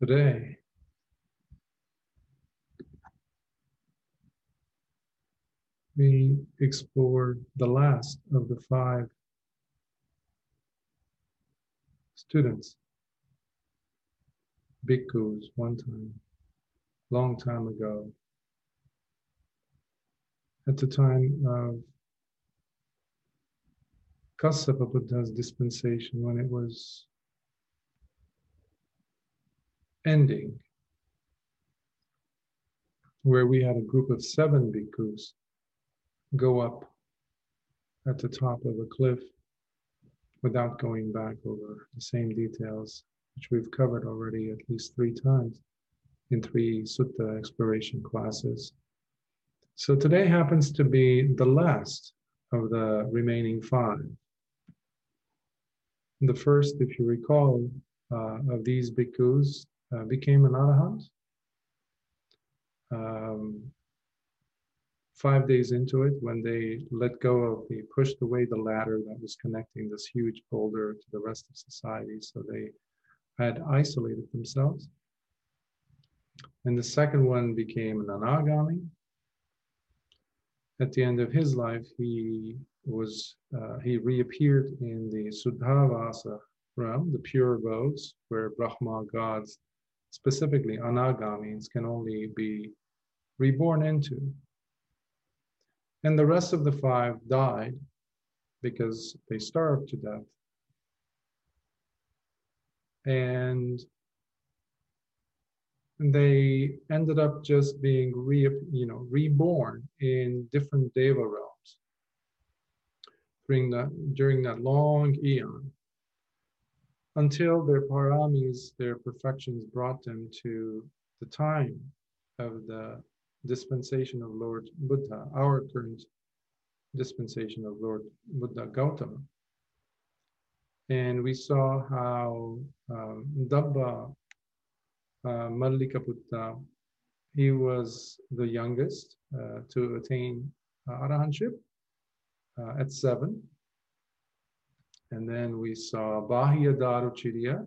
today. We explored the last of the five students, bhikkhus, one time, long time ago, at the time of Kassapa Buddha's dispensation, when it was ending, where we had a group of 7 bhikkhus go up at the top of a cliff without going back over the same details, which we've covered already at least 3 times in 3 sutta exploration classes. So today happens to be the last of the remaining 5. The first, if you recall, of these bhikkhus became an arahant. 5 days into it, when they let go of the, pushed away the ladder that was connecting this huge boulder to the rest of society, so they had isolated themselves. And the second one became an anagami. At the end of his life, he reappeared in the Suddhavasa realm, the pure abodes, where Brahma gods, specifically anagamins, can only be reborn into. And the rest of the 5 died because they starved to death. And they ended up just being reborn in different deva realms during that long eon, until their paramis, their perfections, brought them to the time of the dispensation of Lord Buddha, our current dispensation of Lord Buddha Gautama. And we saw how Dabba Mallikaputta, he was the youngest to attain arahantship at 7. And then we saw Bahiya Daruciriya,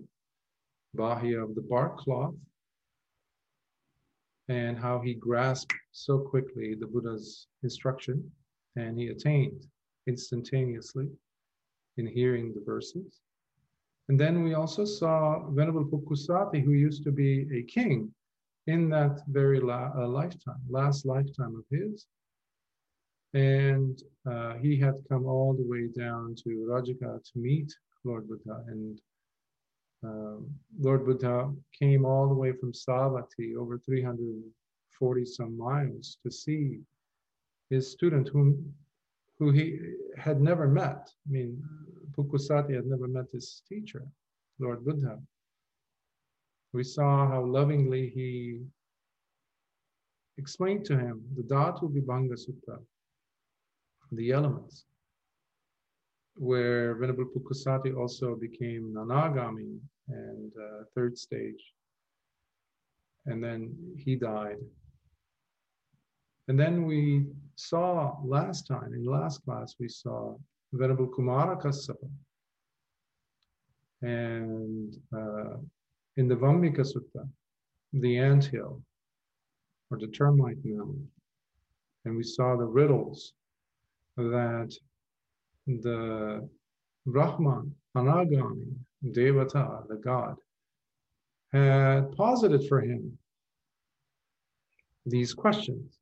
Bahiya of the bark cloth, and how he grasped so quickly the Buddha's instruction, and he attained instantaneously in hearing the verses. And then we also saw Venerable Pukkusati, who used to be a king in that very last lifetime of his. And he had come all the way down to Rajagaha to meet Lord Buddha. And Lord Buddha came all the way from Savatthi, over 340 some miles, to see his student who he had never met. I mean, Pukkusati had never met his teacher, Lord Buddha. We saw how lovingly he explained to him the Dhatu Vibhanga Sutta, the elements, where Venerable Pukkusati also became Nanagami and 3rd stage. And then he died. And then we saw last time, in last class, we saw Venerable Kumāra Kassapa. And in the Vamika Sutta, the anthill, or the termite mound. And we saw the riddles that the Brahman, Anagami, Devata, the god, had posited for him these questions.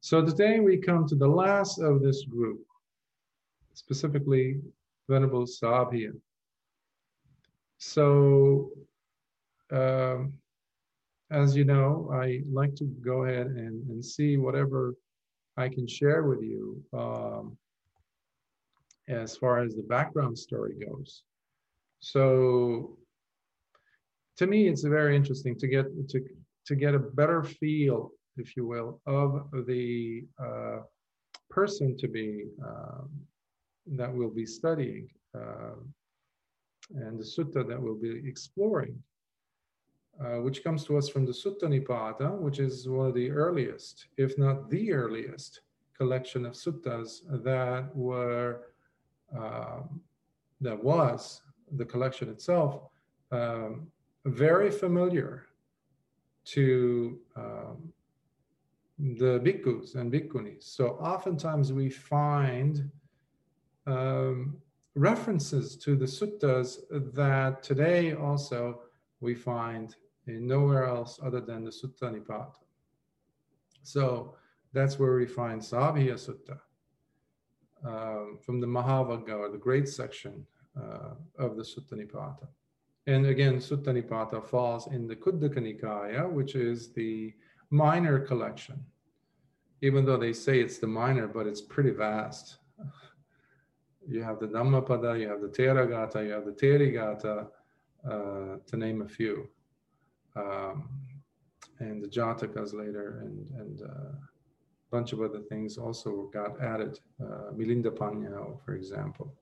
So today we come to the last of this group, specifically Venerable Sabhiya. So, as you know, I like to go ahead and see whatever I can share with you as far as the background story goes. So to me, it's very interesting to get a better feel, if you will, of the person to be that we'll be studying and the sutta that we'll be exploring, which comes to us from the Sutta Nipata, which is one of the earliest, if not the earliest, collection of suttas that were, that was the collection itself very familiar to the bhikkhus and bhikkhunis. So oftentimes we find references to the suttas that today also we find nowhere else other than the Sutta Nipata. So that's where we find Sabhiya Sutta from the Mahavagga, or the great section of the Sutta Nipata. And again, Sutta Nipata falls in the Kuddaka Nikaya, which is the minor collection. Even though they say it's the minor, but it's pretty vast. You have the Dhammapada, you have the Theragatha, you have the Therigatha, to name a few. And the Jatakas later, and a bunch of other things also got added. Milinda Panya, for example.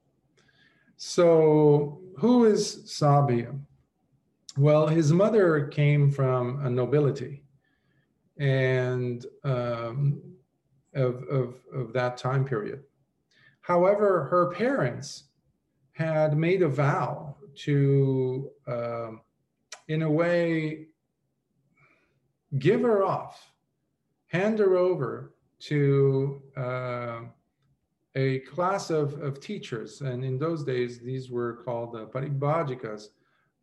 So who is Sabhiya? Well, his mother came from a nobility, and of that time period. However, her parents had made a vow to, in a way, give her off, hand her over to a class of teachers. And in those days, these were called the Paribbājakas,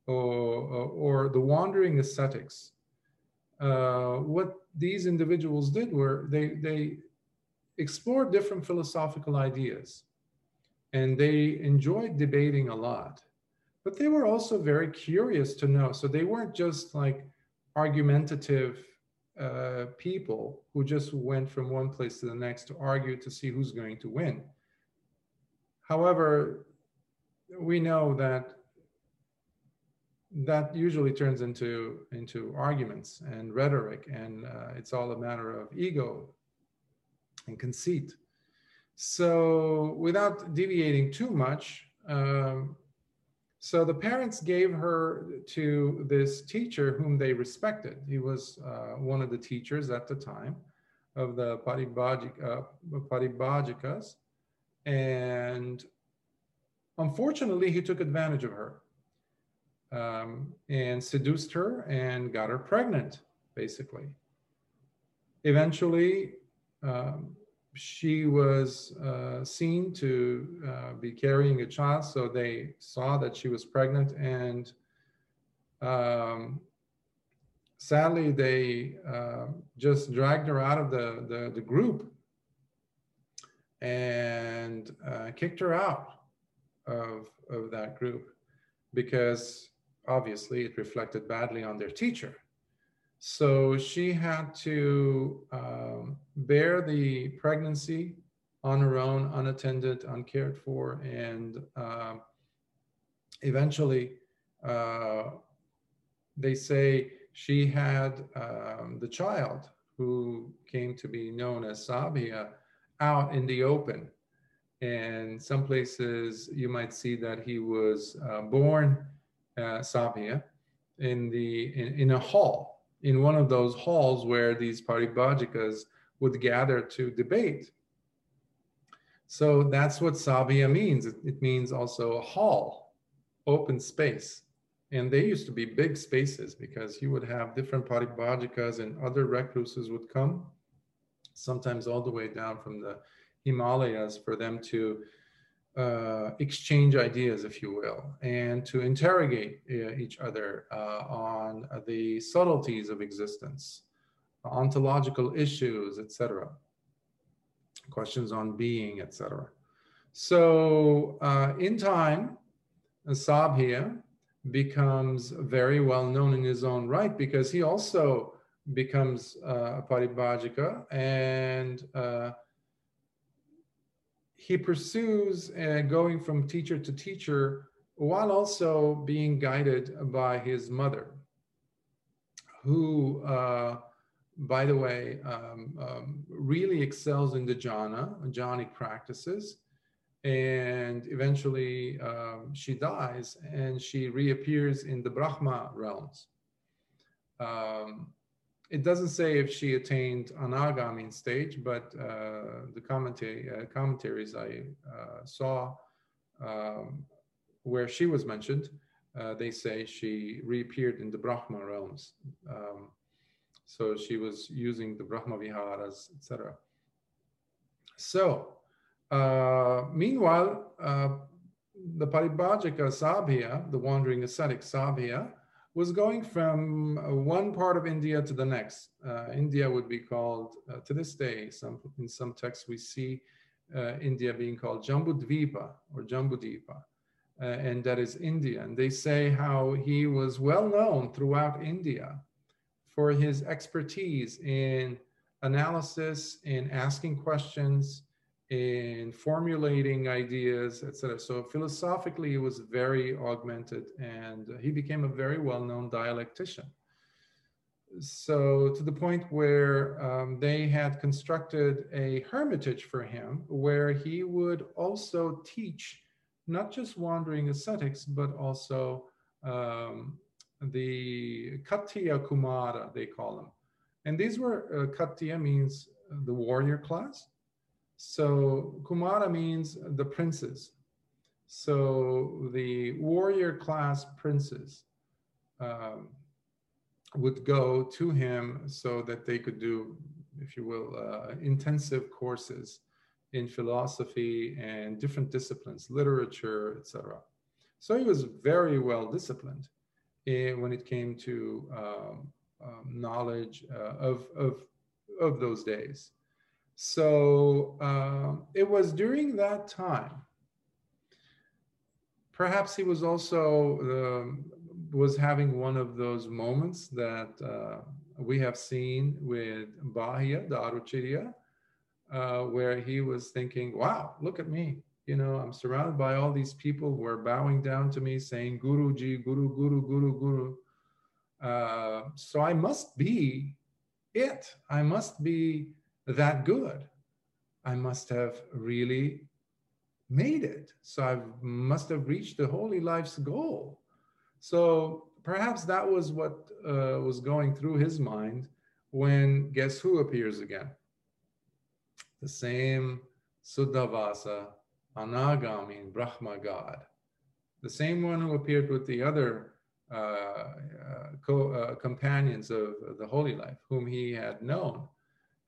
or the wandering ascetics. What these individuals did were they explored different philosophical ideas, and they enjoyed debating a lot, but they were also very curious to know. So they weren't just like argumentative people who just went from one place to the next to argue to see who's going to win. However, we know that that usually turns into arguments and rhetoric, and it's all a matter of ego and conceit. So without deviating too much, so the parents gave her to this teacher whom they respected. He was one of the teachers at the time of the Paribbājakas, and unfortunately he took advantage of her and seduced her and got her pregnant, basically. Eventually, she was seen to be carrying a child, so they saw that she was pregnant, and sadly they just dragged her out of the group and kicked her out of that group, because obviously it reflected badly on their teacher. So she had to bear the pregnancy on her own, unattended, uncared for, and eventually they say she had the child, who came to be known as Sabhiya, out in the open. And some places you might see that he was born Sabhiya in a hall, in one of those halls where these Paribbājakas would gather to debate. So that's what Sabhiya means. It means also a hall, open space. And they used to be big spaces, because you would have different Paribbājakas, and other recluses would come, sometimes all the way down from the Himalayas, for them to exchange ideas, if you will, and to interrogate each other on the subtleties of existence, ontological issues, etc., questions on being, etc. So in time, Sabhiya becomes very well known in his own right, because he also becomes a Paribbājaka, and he pursues going from teacher to teacher, while also being guided by his mother, who, by the way, really excels in the jhana, jhanic practices. And eventually she dies, and she reappears in the Brahma realms. It doesn't say if she attained anagami stage, but the commentaries I saw where she was mentioned they say she reappeared in the Brahma realms. So she was using the Brahma Viharas, etc. So, meanwhile, the Paribbājaka Sabhiya, the wandering ascetic Sabhiya, was going from one part of India to the next. India would be called, to this day, in some texts we see India being called Jambudvipa or Jambudipa, and that is India. And they say how he was well known throughout India for his expertise in analysis, in asking questions, in formulating ideas, etc. So philosophically, he was very augmented, and he became a very well-known dialectician. So to the point where they had constructed a hermitage for him, where he would also teach not just wandering ascetics, but also the Kattiya Kumara, they call them. And these were, Kattiya means the warrior class. So Kumara means the princes. So the warrior class princes would go to him so that they could do, if you will, intensive courses in philosophy and different disciplines, literature, etc. So he was very well disciplined when it came to knowledge of those days. So it was during that time, perhaps he was also was having one of those moments that we have seen with Bahiya Daruciriya, where he was thinking, wow, look at me. You know, I'm surrounded by all these people who are bowing down to me saying, Guruji, Guru, Guru, Guru, Guru. So I must be it. I must be that good. I must have really made it. So I must have reached the holy life's goal. So perhaps that was what was going through his mind when, guess who appears again? The same Suddhavasa, Anagami, Brahma God. The same one who appeared with the other companions of the holy life, whom he had known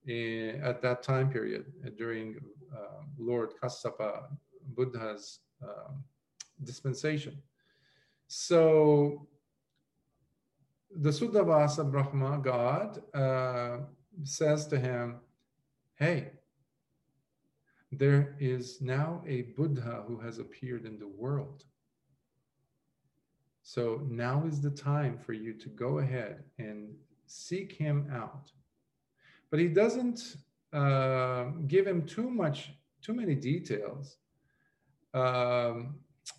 at that time period, during Lord Kassapa Buddha's dispensation. So the Suddhavasa Brahma God says to him, hey, there is now a Buddha who has appeared in the world. So now is the time for you to go ahead and seek him out. But he doesn't give him too many details,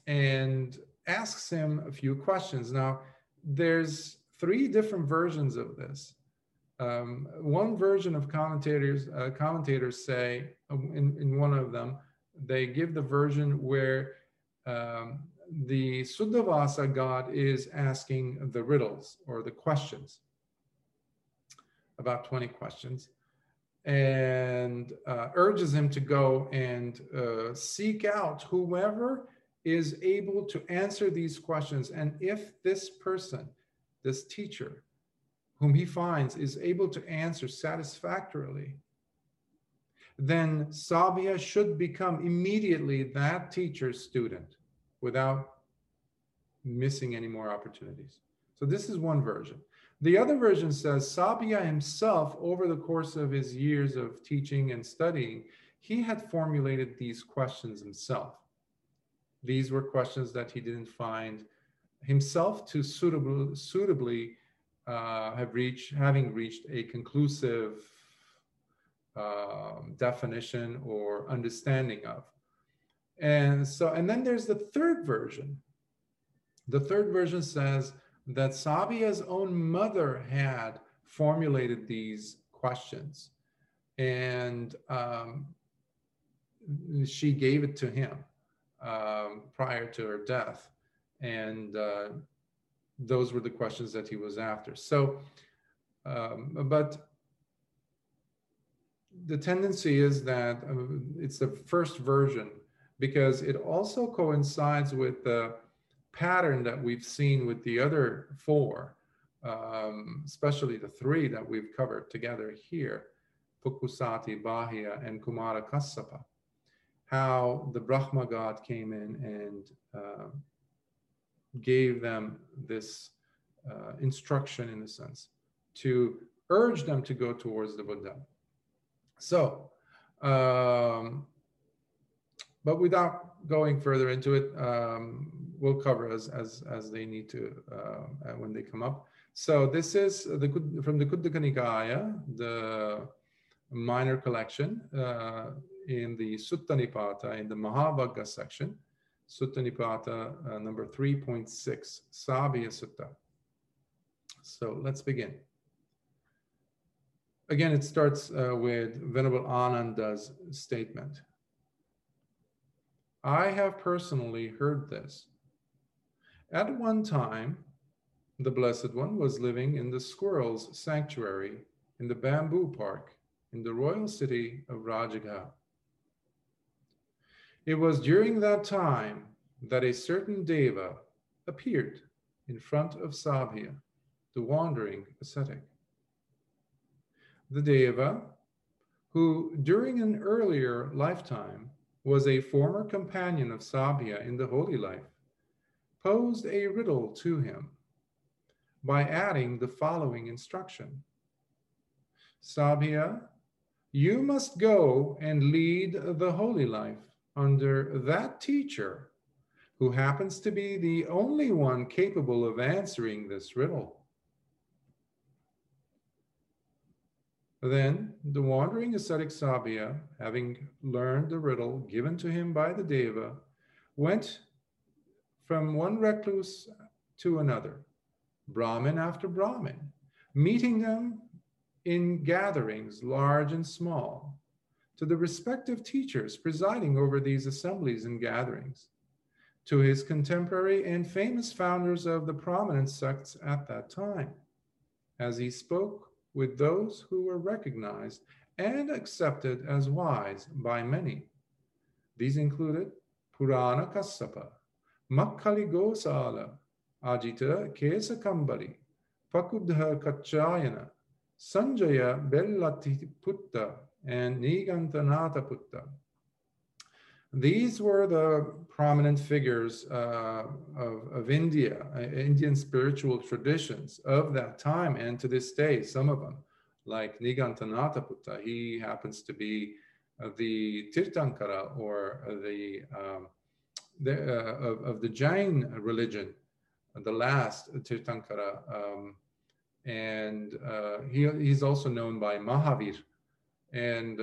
and asks him a few questions. Now, there's three different versions of this. One version of commentators say, in one of them, they give the version where the Suddhavasa God is asking the riddles or the questions, about 20 questions, and urges him to go and seek out whoever is able to answer these questions. And if this person, this teacher, whom he finds is able to answer satisfactorily, then Sabhiya should become immediately that teacher's student without missing any more opportunities. So this is one version. The other version says Sabhiya himself, over the course of his years of teaching and studying, he had formulated these questions himself. These were questions that he didn't find himself to suitably having reached a conclusive definition or understanding of. And so, and then there's the third version. The third version says that Sabhiya's own mother had formulated these questions, and she gave it to him prior to her death, and those were the questions that he was after. So, but the tendency is that it's the first version, because it also coincides with pattern that we've seen with the other four, especially the three that we've covered together here, Pukkusāti, Bahiya, and Kumāra Kassapa, how the Brahma God came in and gave them this instruction, in a sense, to urge them to go towards the Buddha. So, but without going further into it, we'll cover as they need to when they come up. So this is from the Kuddaka Nikaya, the minor collection in the Sutta Nipata, in the Mahavagga section, Sutta Nipata number 3.6, Sabhiya Sutta. So let's begin. Again, it starts with Venerable Ananda's statement. I have personally heard this. At one time, the Blessed One was living in the squirrel's sanctuary in the bamboo park in the royal city of Rajagaha. It was during that time that a certain Deva appeared in front of Sabhiya, the wandering ascetic. The Deva, who during an earlier lifetime was a former companion of Sabhiya in the holy life, posed a riddle to him by adding the following instruction. Sabhiya, you must go and lead the holy life under that teacher who happens to be the only one capable of answering this riddle. Then the wandering ascetic Sabhiya, having learned the riddle given to him by the Deva, went from one recluse to another, Brahmin after Brahmin, meeting them in gatherings large and small, to the respective teachers presiding over these assemblies and gatherings, to his contemporary and famous founders of the prominent sects at that time, as he spoke with those who were recognized and accepted as wise by many. These included Purana Kassapa, Makkhali Gosala, Ajita Kesakambali, Pakudha Kachayana, Sanjaya Bellatiputta, and Nigaṇṭha Nātaputta. These were the prominent figures of India, Indian spiritual traditions of that time and to this day, some of them, like Nigaṇṭha Nātaputta. He happens to be the Tirthankara, or of the Jain religion, the last Tirthankara, and he's also known by Mahavir. And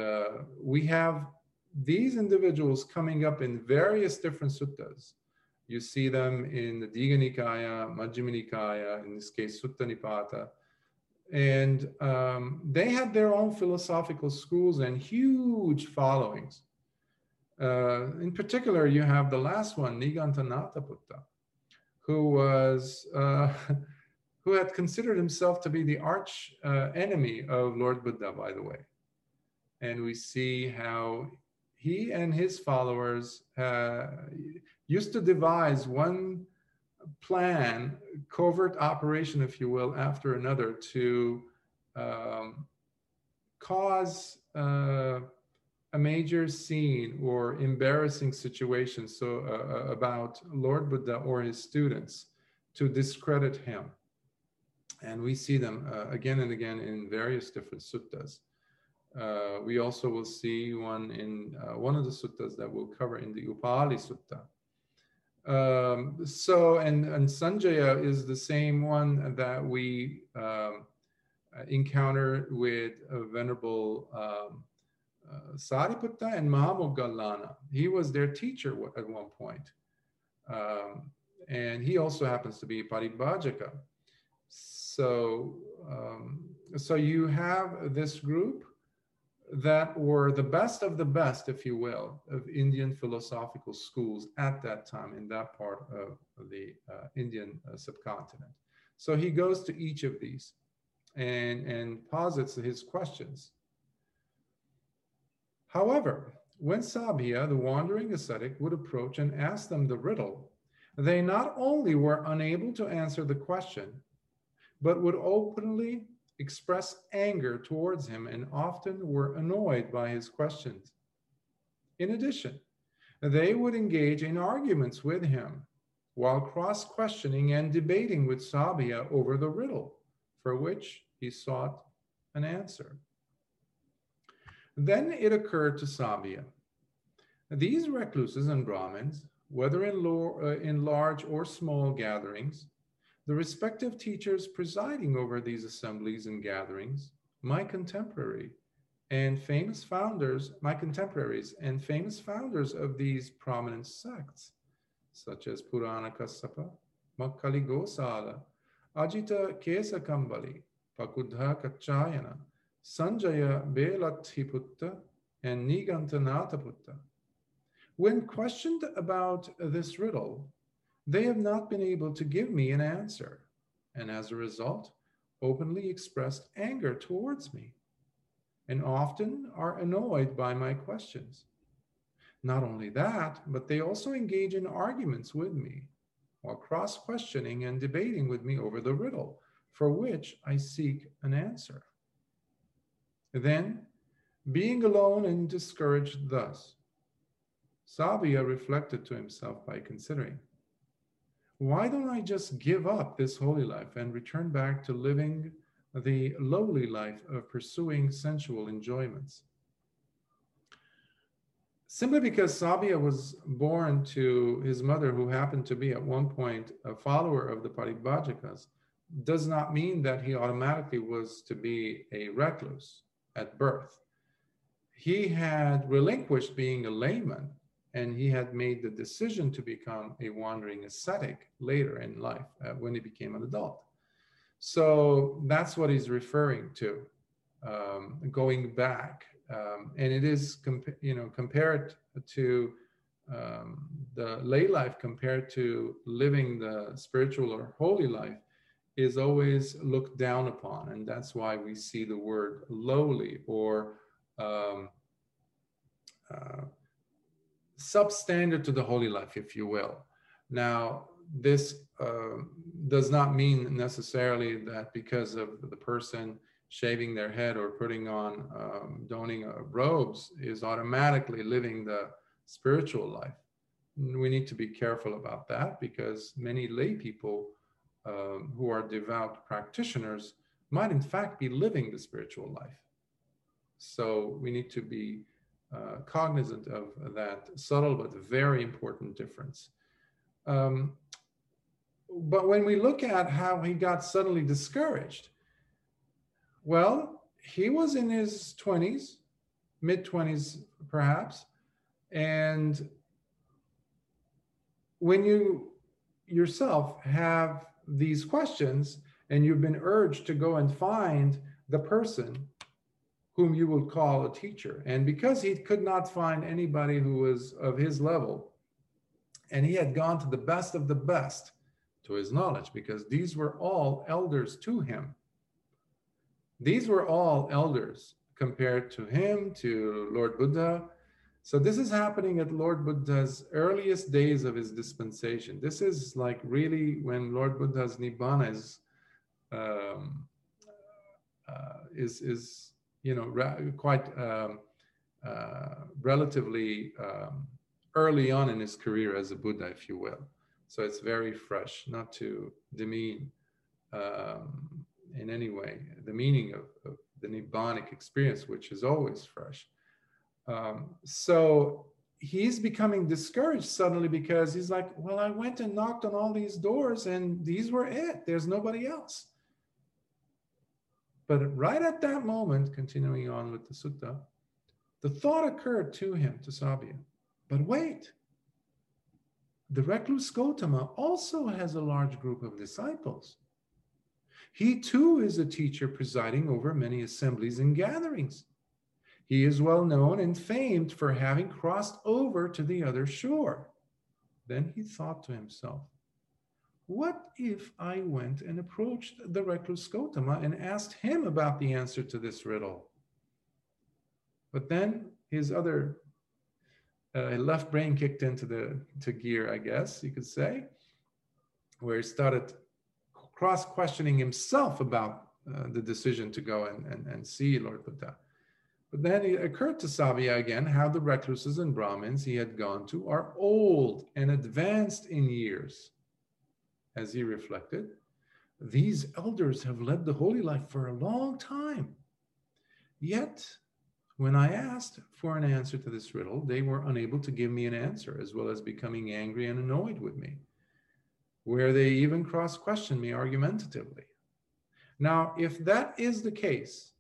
we have these individuals coming up in various different suttas. You see them in the Diga Nikaya, Majjhima Nikaya, in this case Sutta Nipata, and they had their own philosophical schools and huge followings. In particular, you have the last one, Nigaṇṭha Nātaputta, who had considered himself to be the arch enemy of Lord Buddha, by the way. And we see how he and his followers used to devise one plan, covert operation, if you will, after another to cause a major scene or embarrassing situation about Lord Buddha or his students, to discredit him. And we see them again and again in various different suttas. We also will see one in one of the suttas that we'll cover in the Upali Sutta. And Sanjaya is the same one that we encounter with Venerable Sariputta and Mahamogallana. He was their teacher at one point. And he also happens to be Paribbājaka. So you have this group that were the best of the best, if you will, of Indian philosophical schools at that time in that part of the Indian subcontinent. So he goes to each of these and posits his questions. However, when Sabhiya, the wandering ascetic, would approach and ask them the riddle, they not only were unable to answer the question, but would openly express anger towards him and often were annoyed by his questions. In addition, they would engage in arguments with him while cross-questioning and debating with Sabhiya over the riddle, for which he sought an answer. Then it occurred to Sabhiya, these recluses and Brahmins, whether in large or small gatherings, the respective teachers presiding over these assemblies and gatherings, my contemporaries and famous founders of these prominent sects, such as Purana Kassapa, Makkhali Gosala, Ajita Kesakambali, Pakudha Kachayana, Sanjaya Bellatiputta, and Nigaṇṭha Nātaputta. When questioned about this riddle, they have not been able to give me an answer, and as a result, openly expressed anger towards me, and often are annoyed by my questions. Not only that, but they also engage in arguments with me, while cross-questioning and debating with me over the riddle, for which I seek an answer. Then, being alone and discouraged thus, Sabhiya reflected to himself by considering, why don't I just give up this holy life and return back to living the lowly life of pursuing sensual enjoyments? Simply because Sabhiya was born to his mother, who happened to be at one point a follower of the Paribbājakas, does not mean that he automatically was to be a recluse at birth. He had relinquished being a layman, and he had made the decision to become a wandering ascetic later in life, when he became an adult. So that's what he's referring to, going back. And it is, compared to the lay life, compared to living the spiritual or holy life, is always looked down upon. And that's why we see the word lowly or substandard to the holy life, if you will. Now, this does not mean necessarily that because of the person shaving their head or putting on, donning robes is automatically living the spiritual life. We need to be careful about that, because many lay people who are devout practitioners might in fact be living the spiritual life. So we need to be cognizant of that subtle but very important difference. But when we look at how he got suddenly discouraged, well, he was in his 20s, mid-20s perhaps, and when you yourself have these questions and you've been urged to go and find the person whom you would call a teacher. And because he could not find anybody who was of his level, and he had gone to the best of the best to his knowledge, because these were all elders to him. These were all elders compared to him, to Lord Buddha. So this is happening at Lord Buddha's earliest days of his dispensation. This is like really when Lord Buddha's Nibbana is relatively early on in his career as a Buddha, if you will. So it's very fresh, not to demean in any way the meaning of the Nibbanic experience, which is always fresh. So he's becoming discouraged suddenly, because he's like, well, I went and knocked on all these doors and these were it. There's nobody else. But right at that moment, continuing on with the sutta, the thought occurred to him, to Sabhiya, but wait, the recluse Gotama also has a large group of disciples. He too is a teacher presiding over many assemblies and gatherings. He is well known and famed for having crossed over to the other shore. Then he thought to himself, what if I went and approached the recluse Gotama and asked him about the answer to this riddle? But then his other left brain kicked into gear, I guess you could say, where he started cross-questioning himself about the decision to go and see Lord Buddha. But then it occurred to Sabhiya again how the recluses and Brahmins he had gone to are old and advanced in years. As he reflected, these elders have led the holy life for a long time. Yet, when I asked for an answer to this riddle, they were unable to give me an answer, as well as becoming angry and annoyed with me, where they even cross-questioned me argumentatively. Now, if that is the case,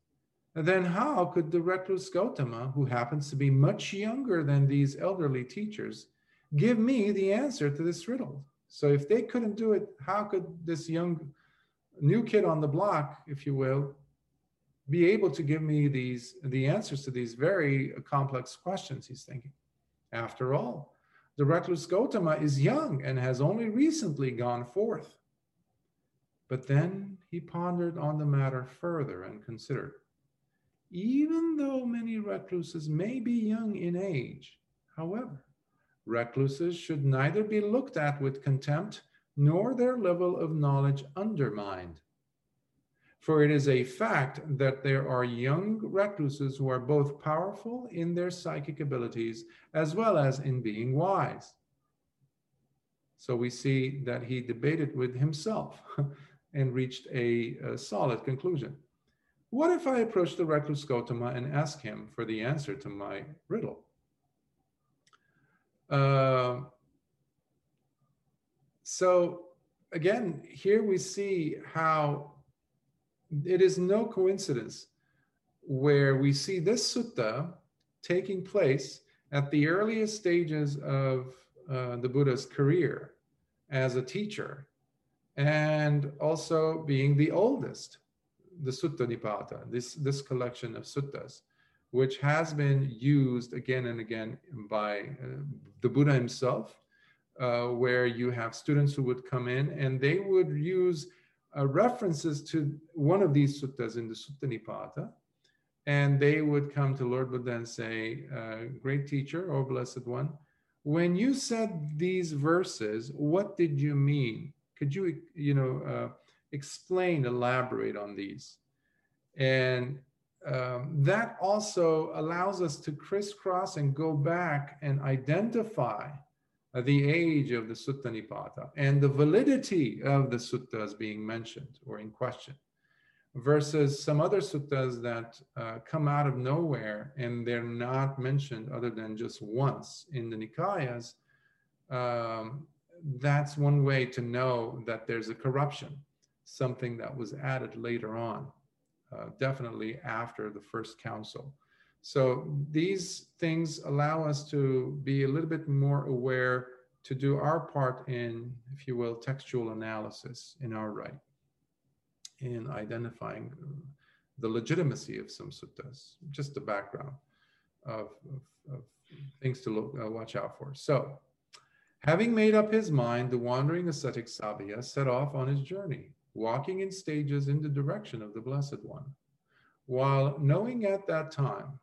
then how could the recluse Gotama, who happens to be much younger than these elderly teachers, give me the answer to this riddle? So if they couldn't do it, how could this young, new kid on the block, if you will, be able to give me the answers to these very complex questions, he's thinking. After all, the recluse Gotama is young and has only recently gone forth. But then he pondered on the matter further and considered, even though many recluses may be young in age, however, recluses should neither be looked at with contempt nor their level of knowledge undermined. For it is a fact that there are young recluses who are both powerful in their psychic abilities as well as in being wise. So we see that he debated with himself and reached a solid conclusion. What if I approach the recluse Gotama and ask him for the answer to my riddle? So again, here we see how it is no coincidence where we see this sutta taking place at the earliest stages of the Buddha's career as a teacher, and also being the oldest, the Sutta Nipata, this collection of suttas, which has been used again and again by the Buddha himself, where you have students who would come in and they would use references to one of these suttas in the Sutta Nipata, and they would come to Lord Buddha and say, great teacher, O blessed one, when you said these verses, what did you mean? Could you, explain, elaborate on these? And that also allows us to crisscross and go back and identify the age of the Sutta Nipata and the validity of the suttas being mentioned or in question, versus some other suttas that come out of nowhere and they're not mentioned other than just once in the Nikayas. That's one way to know that there's a corruption, something that was added later on, definitely after the first council. So these things allow us to be a little bit more aware, to do our part in, if you will, textual analysis in our right, in identifying the legitimacy of some suttas, just the background of things to look, watch out for. So, having made up his mind, the wandering ascetic Sabhiya set off on his journey, walking in stages in the direction of the Blessed One, while knowing at that time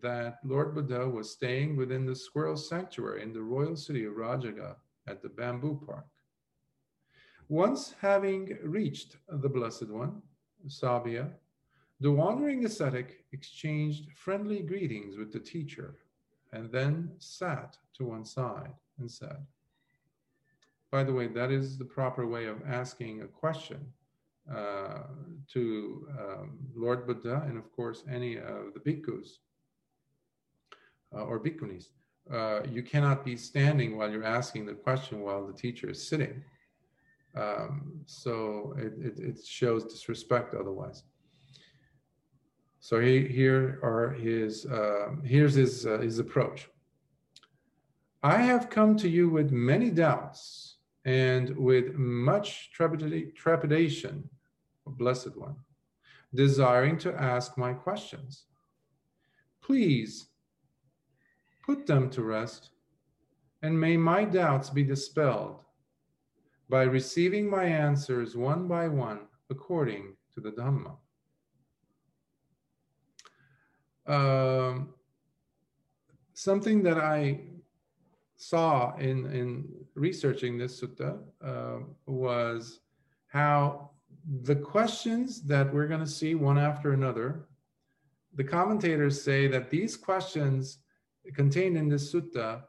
that Lord Buddha was staying within the squirrel sanctuary in the royal city of Rajagaha at the bamboo park. Once having reached the Blessed One, Sabhiya, the wandering ascetic exchanged friendly greetings with the teacher and then sat to one side and said, by the way, that is the proper way of asking a question to Lord Buddha and, of course, any of the bhikkhus. Or bhikkhunis, you cannot be standing while you're asking the question while the teacher is sitting. So it shows disrespect otherwise. So here's his approach. I have come to you with many doubts and with much trepidation, Blessed One, desiring to ask my questions. Please, put them to rest, and may my doubts be dispelled by receiving my answers one by one according to the Dhamma. Something that I saw in researching this sutta was how the questions that we're going to see one after another, the commentators say that these questions contained in this sutta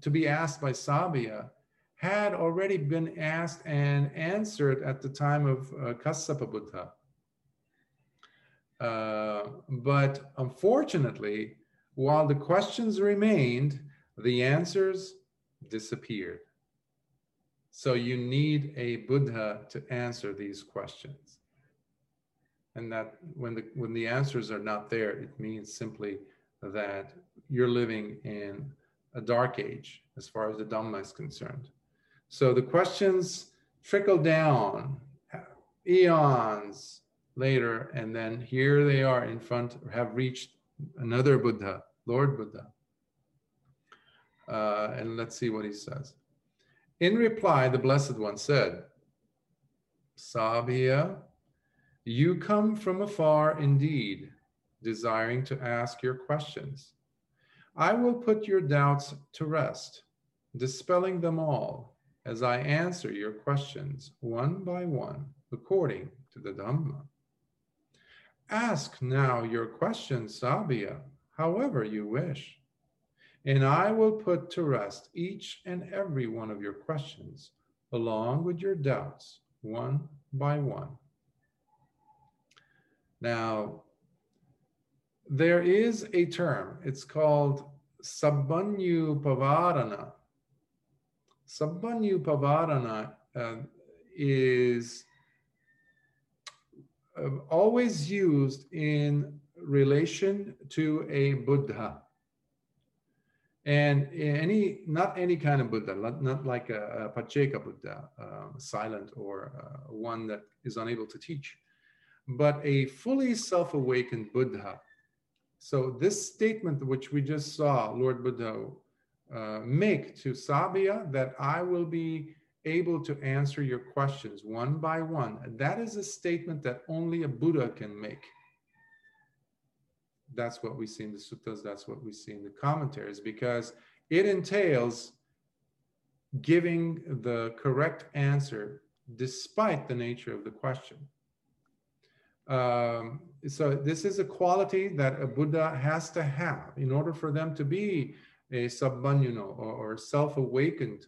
to be asked by Sabhiya had already been asked and answered at the time of Kassapa Buddha. But unfortunately, while the questions remained, the answers disappeared. So you need a Buddha to answer these questions. And that when the answers are not there, it means simply that you're living in a dark age as far as the Dhamma is concerned. So the questions trickle down eons later, and then here they are in front, have reached another Buddha, Lord Buddha. And let's see what he says. In reply, the Blessed One said, Sabhiya, you come from afar indeed, desiring to ask your questions. I will put your doubts to rest, dispelling them all as I answer your questions one by one, according to the Dhamma. Ask now your questions, Sabhiya, however you wish, and I will put to rest each and every one of your questions, along with your doubts, one by one. Now, there is a term, it's called Sabbanyupavarana. Sabbanyupavarana is always used in relation to a Buddha. And not any kind of Buddha, not like a Pacheka Buddha, silent or one that is unable to teach, but a fully self-awakened Buddha. So this statement which we just saw Lord Buddha make to Sabhiya, that I will be able to answer your questions one by one, that is a statement that only a Buddha can make. That's what we see in the suttas, that's what we see in the commentaries, because it entails giving the correct answer despite the nature of the question. So this is a quality that a Buddha has to have in order for them to be a sabbanyuno or self-awakened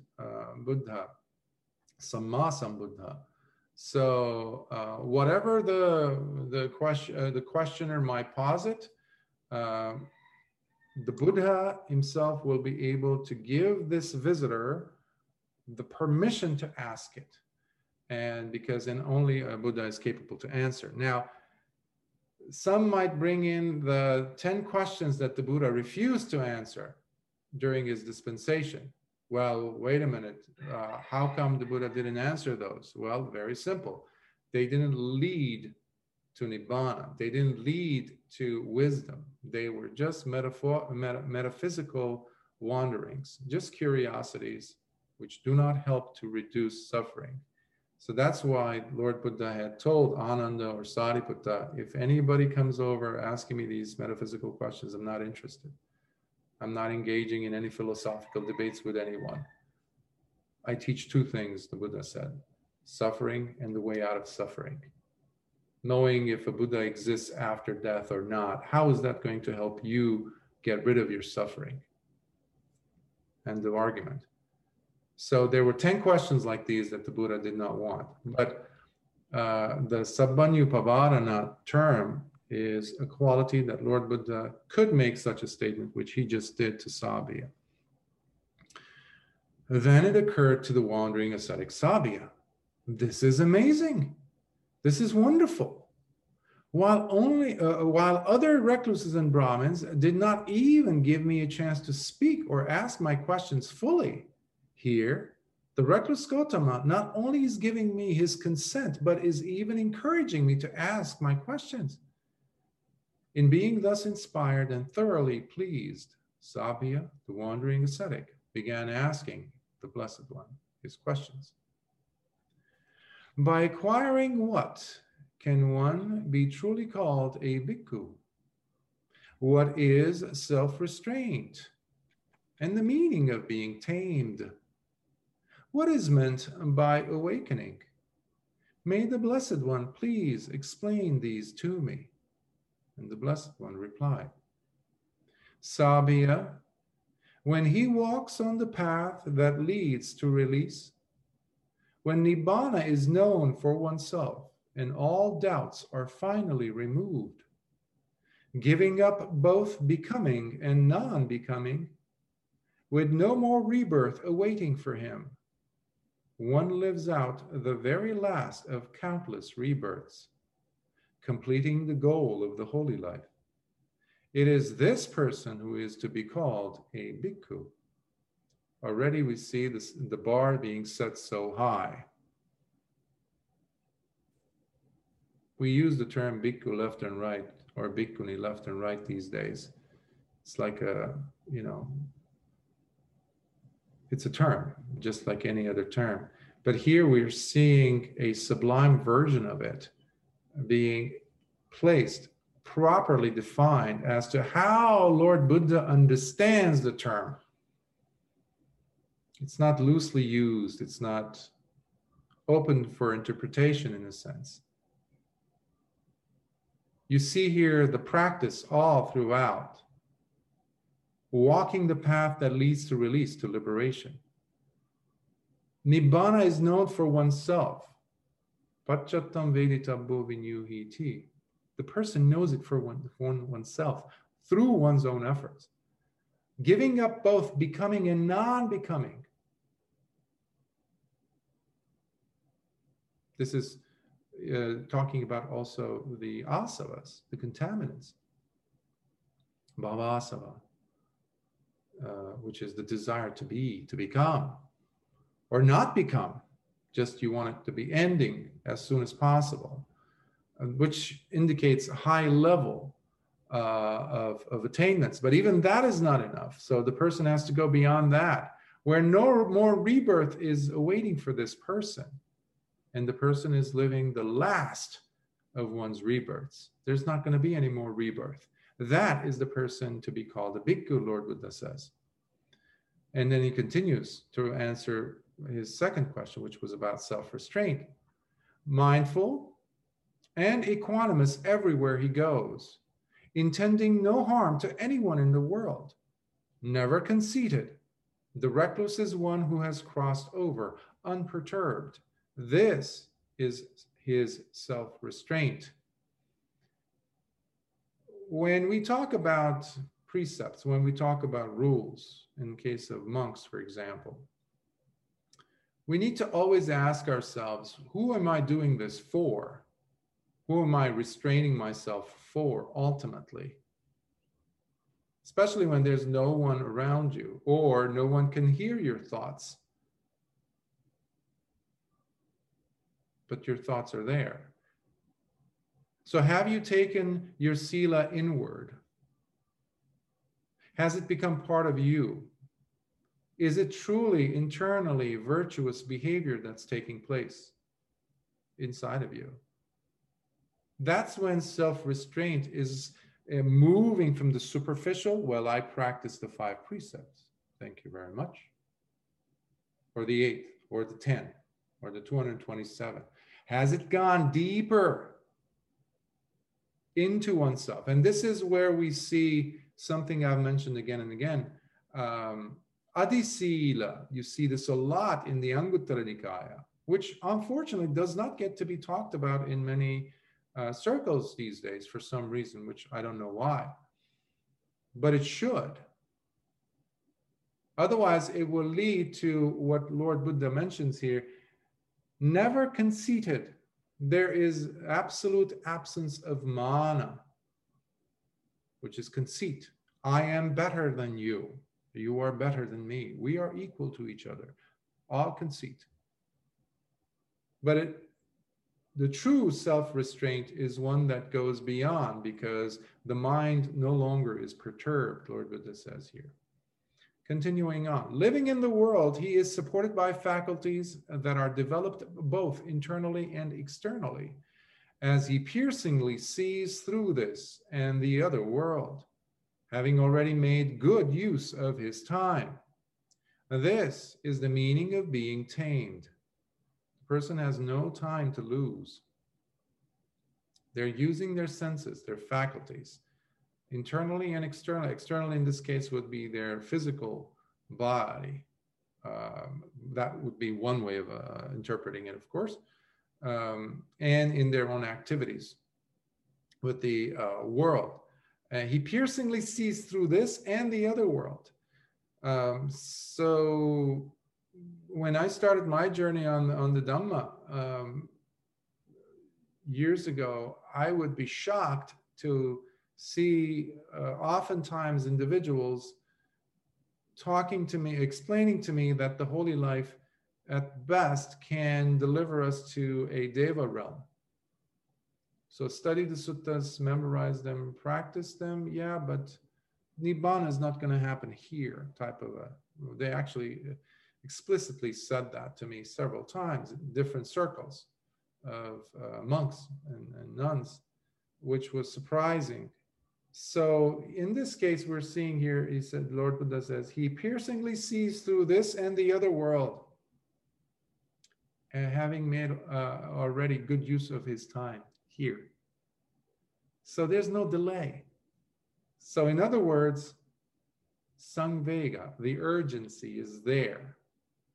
Buddha, sammasambuddha. So whatever the questioner might posit, the Buddha himself will be able to give this visitor the permission to ask it. And because then only a Buddha is capable to answer. Now, some might bring in the 10 questions that the Buddha refused to answer during his dispensation. Well, wait a minute, how come the Buddha didn't answer those? Well, very simple. They didn't lead to Nibbana. They didn't lead to wisdom. They were just metaphysical wanderings, just curiosities, which do not help to reduce suffering. So that's why Lord Buddha had told Ananda or Sariputta, if anybody comes over asking me these metaphysical questions, I'm not interested. I'm not engaging in any philosophical debates with anyone. I teach two things, the Buddha said, suffering and the way out of suffering. Knowing if a Buddha exists after death or not, how is that going to help you get rid of your suffering? End of argument. So there were 10 questions like these that the Buddha did not want. But the Sabbanyupavarana term is a quality that Lord Buddha could make such a statement, which he just did to Sabhiya. Then it occurred to the wandering ascetic Sabhiya, this is amazing. This is wonderful. While other recluses and Brahmins did not even give me a chance to speak or ask my questions fully, here, the recluse Gotama not only is giving me his consent, but is even encouraging me to ask my questions. In being thus inspired and thoroughly pleased, Sabhiya, the wandering ascetic, began asking the Blessed One his questions. By acquiring what can one be truly called a bhikkhu? What is self-restraint? and the meaning of being tamed. What is meant by awakening? May the Blessed One please explain these to me. And the Blessed One replied, Sabhiya, when he walks on the path that leads to release, when Nibbana is known for oneself and all doubts are finally removed, giving up both becoming and non-becoming, with no more rebirth awaiting for him, one lives out the very last of countless rebirths, completing the goal of the holy life. It is this person who is to be called a bhikkhu. Already we see this, the bar being set so high. We use the term bhikkhu left and right, or bhikkhuni left and right these days. It's like a, you know, it's a term, just like any other term. But here we're seeing a sublime version of it being placed, properly defined as to how Lord Buddha understands the term. It's not loosely used. It's not open for interpretation in a sense. You see here the practice all throughout. Walking the path that leads to release, to liberation. Nibbana is known for oneself. Paccattam veditabbo vinyuhiti. The person knows it for oneself through one's own efforts. Giving up both becoming and non-becoming. This is talking about also the asavas, the contaminants. Bhavasava. Which is the desire to be, to become, or not become, just you want it to be ending as soon as possible, which indicates a high level of attainments. But even that is not enough. So the person has to go beyond that, where no more rebirth is awaiting for this person. And the person is living the last of one's rebirths. There's not going to be any more rebirth. That is the person to be called a bhikkhu, Lord Buddha says. And then he continues to answer his second question, which was about self-restraint. Mindful and equanimous everywhere he goes, intending no harm to anyone in the world, never conceited. The recluse is one who has crossed over, unperturbed. This is his self-restraint. When we talk about precepts, when we talk about rules, in case of monks, for example, we need to always ask ourselves, who am I doing this for? Who am I restraining myself for, ultimately? Especially when there's no one around you, or no one can hear your thoughts. But your thoughts are there. So have you taken your sila inward? Has it become part of you? Is it truly internally virtuous behavior that's taking place inside of you? That's when self-restraint is moving from the superficial, well, I practice the 5 precepts, thank you very much, or the 8, or the 10, or the 227. Has it gone deeper into oneself? And this is where we see something I've mentioned again and again. Adisila, you see this a lot in the Anguttara Nikaya, which unfortunately does not get to be talked about in many circles these days for some reason, which I don't know why, but it should. Otherwise, it will lead to what Lord Buddha mentions here, never conceited. There is absolute absence of mana, which is conceit. I am better than you. You are better than me. We are equal to each other. All conceit. But the true self-restraint is one that goes beyond, because the mind no longer is perturbed, Lord Buddha says here. Continuing on, living in the world, he is supported by faculties that are developed both internally and externally, as he piercingly sees through this and the other world. having already made good use of his time. This is the meaning of being tamed. The person has no time to lose. They're using their senses, their faculties, internally and externally. Externally in this case would be their physical body. That would be one way of interpreting it, of course, and in their own activities with the world. He piercingly sees through this and the other world. So when I started my journey on the Dhamma years ago, I would be shocked to see oftentimes individuals talking to me, explaining to me that the holy life at best can deliver us to a deva realm. So study the suttas, memorize them, practice them. Yeah, but Nibbana is not going to happen here type of a, they actually explicitly said that to me several times in different circles of monks and nuns, which was surprising. So in this case, we're seeing here, he said, Lord Buddha says, he piercingly sees through this and the other world, and having made already good use of his time here. So there's no delay. So in other words, Samvega, the urgency is there.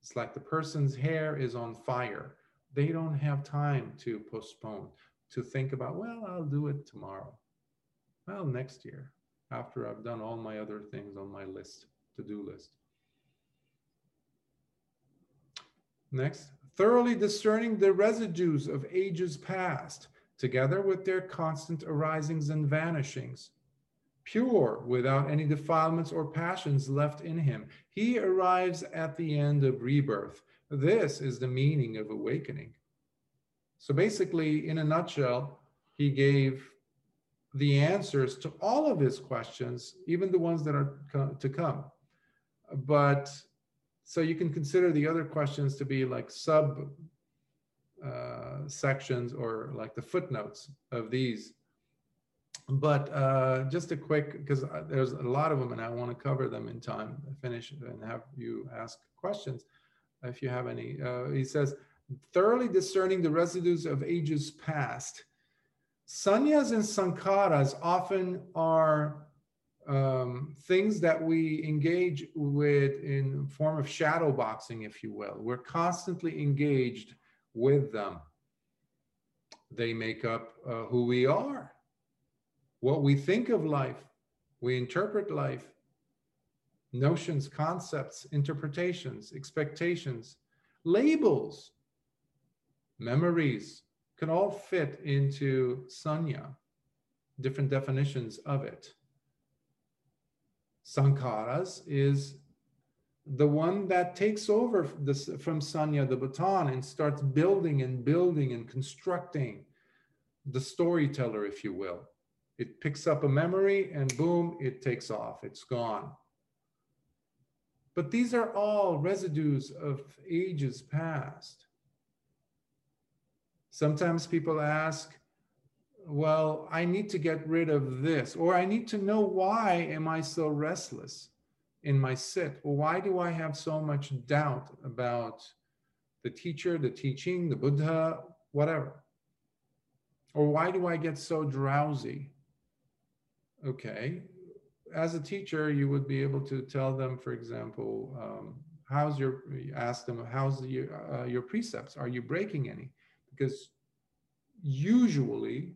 It's like the person's hair is on fire. They don't have time to postpone, to think about, well, I'll do it tomorrow. Well, next year, after I've done all my other things on my list, to-do list. Next, thoroughly discerning the residues of ages past, together with their constant arisings and vanishings. Pure, without any defilements or passions left in him, he arrives at the end of rebirth. This is the meaning of awakening. So basically, in a nutshell, he gave the answers to all of his questions, even the ones that are to come. But so you can consider the other questions to be like sub sections or like the footnotes of these. But just a quick, because there's a lot of them and I want to cover them in time, finish and have you ask questions if you have any. He says, thoroughly discerning the residues of ages past. Sannyas and sankharas often are things that we engage with in form of shadow boxing, if you will. We're constantly engaged with them. They make up who we are, what we think of life, we interpret life, notions, concepts, interpretations, expectations, labels, memories, can all fit into sanya, different definitions of it. Sankharas is the one that takes over this, from sanya, the baton, and starts building and building and constructing the storyteller, if you will. It picks up a memory and boom, it takes off, it's gone. But these are all residues of ages past. Sometimes people ask, well, I need to get rid of this, or I need to know why am I so restless in my sit? Well, why do I have so much doubt about the teacher, the teaching, the Buddha, whatever? Or why do I get so drowsy? Okay, as a teacher, you would be able to tell them, for example, ask them, how's your precepts? Are you breaking any? Because usually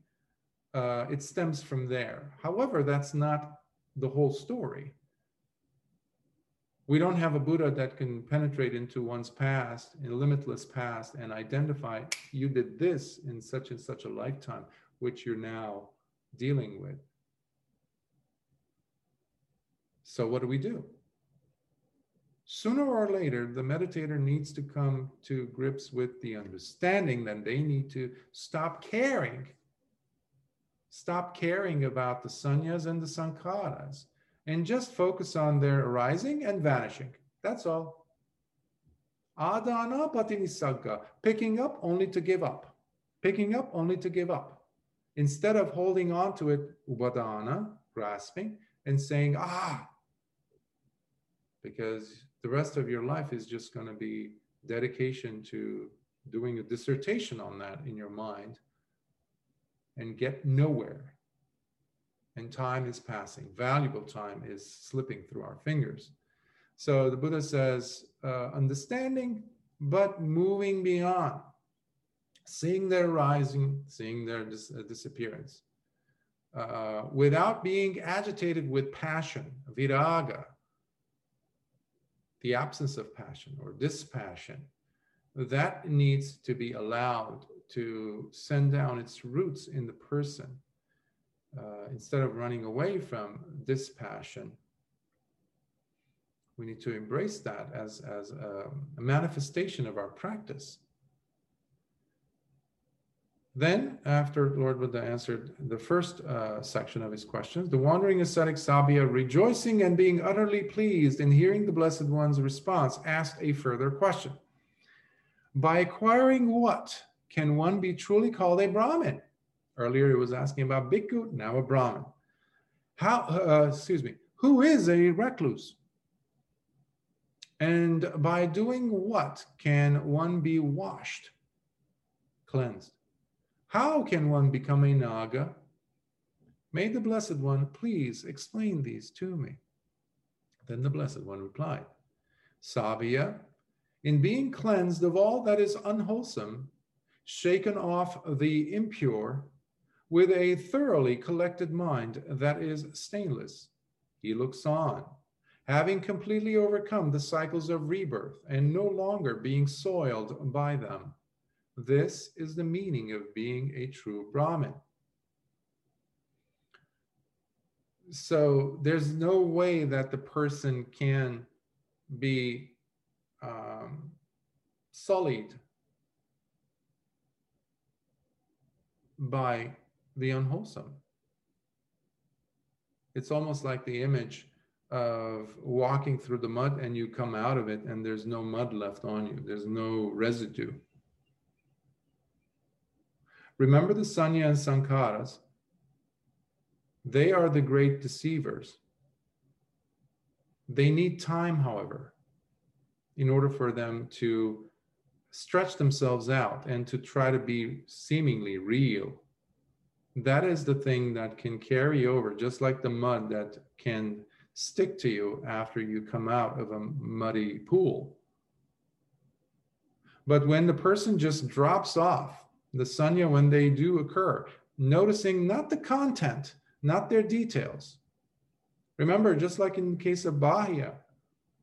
it stems from there. However, that's not the whole story. We don't have a Buddha that can penetrate into one's past, in a limitless past, and identify, you did this in such and such a lifetime, which you're now dealing with. So what do we do? Sooner or later, the meditator needs to come to grips with the understanding that they need to stop caring about the sannyas and the sankharas, and just focus on their arising and vanishing. That's all. Adana patinisagga, picking up only to give up. Picking up only to give up. Instead of holding on to it, upadana, grasping, and saying, ah, because the rest of your life is just going to be dedication to doing a dissertation on that in your mind and get nowhere. And time is passing. Valuable time is slipping through our fingers. So the Buddha says, understanding, but moving beyond, seeing their rising, seeing their disappearance, without being agitated with passion, viraga, the absence of passion or dispassion, that needs to be allowed to send down its roots in the person. Instead of running away from dispassion, we need to embrace that as a manifestation of our practice. Then, after Lord Buddha answered the first section of his questions, the wandering ascetic Sabhiya, rejoicing and being utterly pleased in hearing the Blessed One's response, asked a further question. By acquiring what can one be truly called a Brahmin? Earlier, he was asking about bhikkhu, now a Brahmin. Who is a recluse? And by doing what can one be washed, cleansed? How can one become a Naga? May the Blessed One please explain these to me. Then the Blessed One replied, Sabhiya, in being cleansed of all that is unwholesome, shaken off the impure, with a thoroughly collected mind that is stainless, he looks on, having completely overcome the cycles of rebirth and no longer being soiled by them. This is the meaning of being a true Brahmin. So there's no way that the person can be sullied by the unwholesome. It's almost like the image of walking through the mud and you come out of it and there's no mud left on you. There's no residue. Remember the sanya and sankharas. They are the great deceivers. They need time, however, in order for them to stretch themselves out and to try to be seemingly real. That is the thing that can carry over, just like the mud that can stick to you after you come out of a muddy pool. But when the person just drops off, the sanya, when they do occur, noticing not the content, not their details. Remember, just like in the case of Bahiya,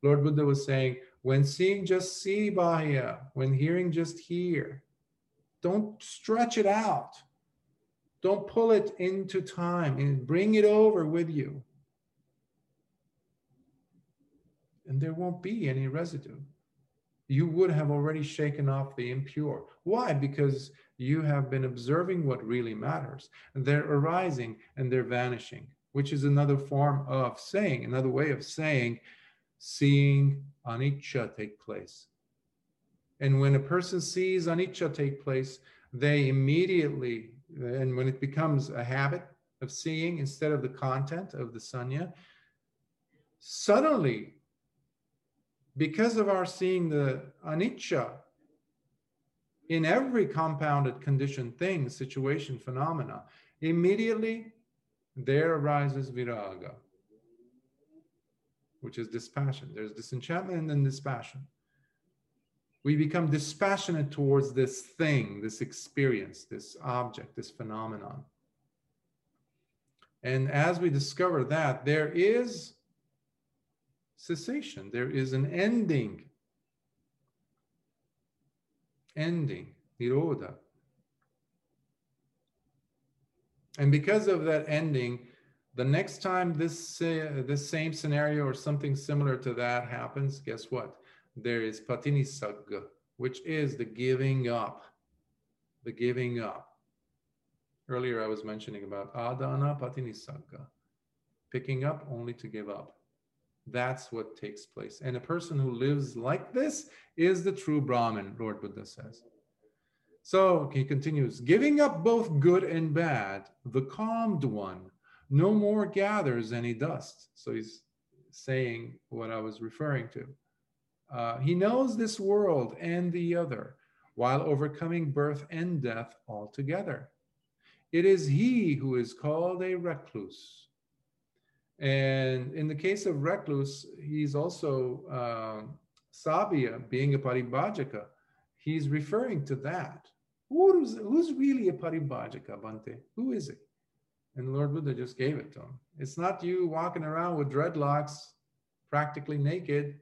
Lord Buddha was saying, when seeing, just see, Bahiya. When hearing, just hear. Don't stretch it out. Don't pull it into time and bring it over with you. And there won't be any residue. You would have already shaken off the impure. Why? Because you have been observing what really matters. They're arising and they're vanishing, which is another form of saying, another way of saying, seeing anicca take place. And when a person sees anicca take place, they immediately, and when it becomes a habit of seeing instead of the content of the sanya, suddenly, because of our seeing the anicca in every compounded conditioned thing, situation, phenomena, immediately there arises viraga, which is dispassion. There's disenchantment and then dispassion. We become dispassionate towards this thing, this experience, this object, this phenomenon. And as we discover that, there is cessation, there is an ending, nirodha. And because of that ending, the next time this same scenario or something similar to that happens, guess what? There is patinisagga, which is the giving up, Earlier, I was mentioning about adana patinisagga, picking up only to give up. That's what takes place. And a person who lives like this is the true Brahmin, Lord Buddha says. So he continues, giving up both good and bad, the calmed one, no more gathers any dust. So he's saying what I was referring to. He knows this world and the other, while overcoming birth and death altogether. It is he who is called a recluse. And in the case of recluse, he's also Sabhiya, being a Paribbājaka. He's referring to that. Who's really a Paribbājaka, Bhante? Who is he? And Lord Buddha just gave it to him. It's not you walking around with dreadlocks, practically naked,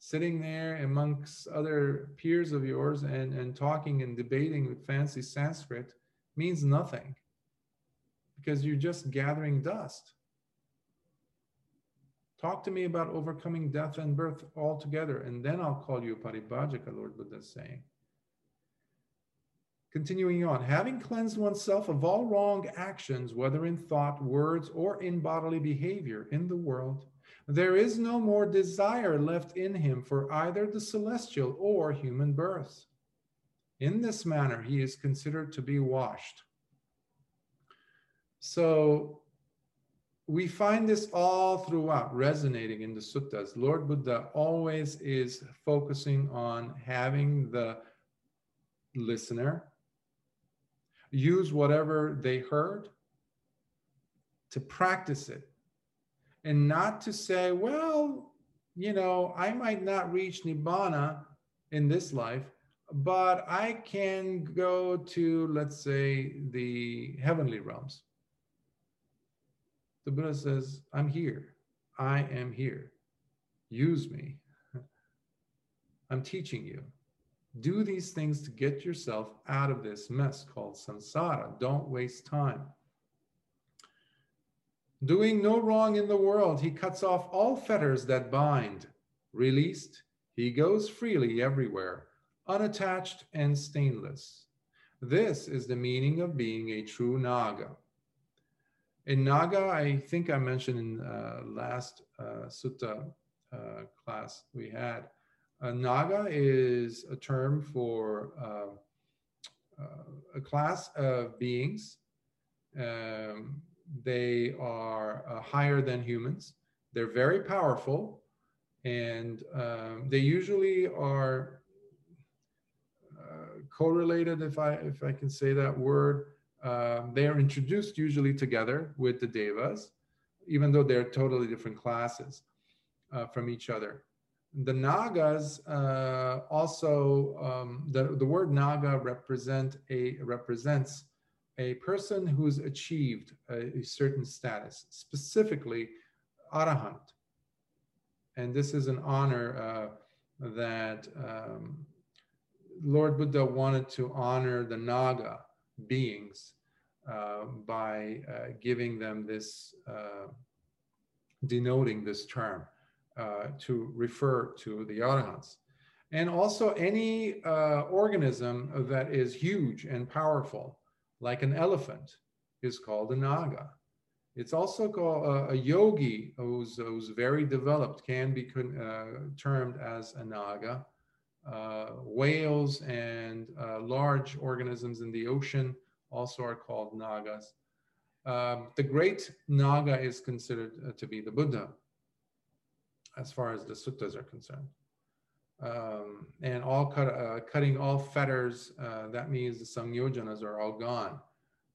sitting there amongst other peers of yours and talking and debating with fancy Sanskrit. Means nothing, because you're just gathering dust. Talk to me about overcoming death and birth altogether, and then I'll call you a Paribbājaka, Lord Buddha is saying. Continuing on, having cleansed oneself of all wrong actions, whether in thought, words, or in bodily behavior in the world, there is no more desire left in him for either the celestial or human births. In this manner, he is considered to be washed. So we find this all throughout resonating in the suttas. Lord Buddha always is focusing on having the listener use whatever they heard to practice it, and not to say, well, you know, I might not reach Nibbana in this life, but I can go to, let's say, the heavenly realms. The Buddha says, I'm here. I am here. Use me. I'm teaching you. Do these things to get yourself out of this mess called samsara. Don't waste time. Doing no wrong in the world, he cuts off all fetters that bind. Released, he goes freely everywhere, unattached and stainless. This is the meaning of being a true Naga. In Naga, I think I mentioned in last sutta class we had, Naga is a term for a class of beings. They are higher than humans. They're very powerful, and they usually are correlated, if I can say that word. They are introduced usually together with the devas, even though they're totally different classes from each other. The Nagas also, the word Naga represents a person who's achieved a certain status, specifically Arahant. And this is an honor that Lord Buddha wanted to honor the Naga beings by giving them this, denoting this term to refer to the Arahants. And also any organism that is huge and powerful, like an elephant, is called a Naga. It's also called a yogi who's very developed, can be termed as a Naga. Whales and large organisms in the ocean also are called Nagas. The great Naga is considered to be the Buddha, as far as the suttas are concerned. And all cutting all fetters, that means the samyojanas are all gone.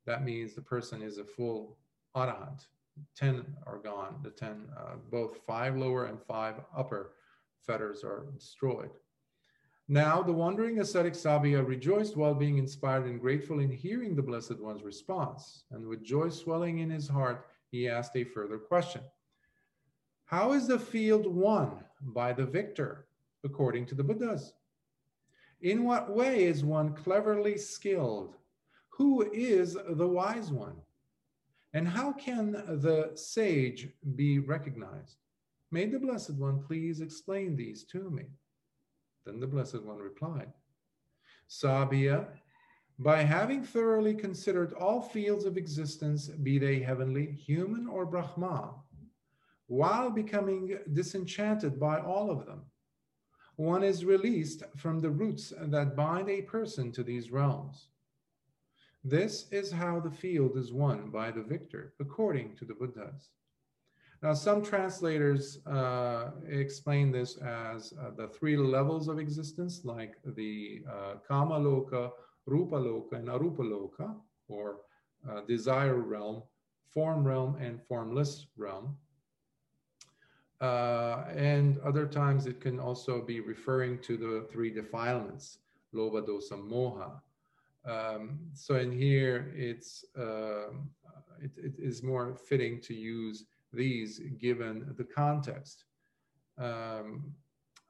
That means the person is a full arahant. 10 are gone, the 10, both 5 lower and 5 upper fetters are destroyed. Now, the wandering ascetic Sabhiya rejoiced while being inspired and grateful in hearing the Blessed One's response. And with joy swelling in his heart, he asked a further question. How is the field won by the victor, according to the Buddhas? In what way is one cleverly skilled? Who is the wise one? And how can the sage be recognized? May the Blessed One please explain these to me. Then the Blessed One replied, Sabhiya, by having thoroughly considered all fields of existence, be they heavenly, human, or Brahma, while becoming disenchanted by all of them, one is released from the roots that bind a person to these realms. This is how the field is won by the victor, according to the Buddhas. Now, some translators explain this as the three levels of existence, like the Kamaloka, Rupaloka, and Arupaloka, or desire realm, and formless realm. And other times it can also be referring to the three defilements, Lobha, Dosa, Moha. So in here, it's, it is more fitting to use these given the context.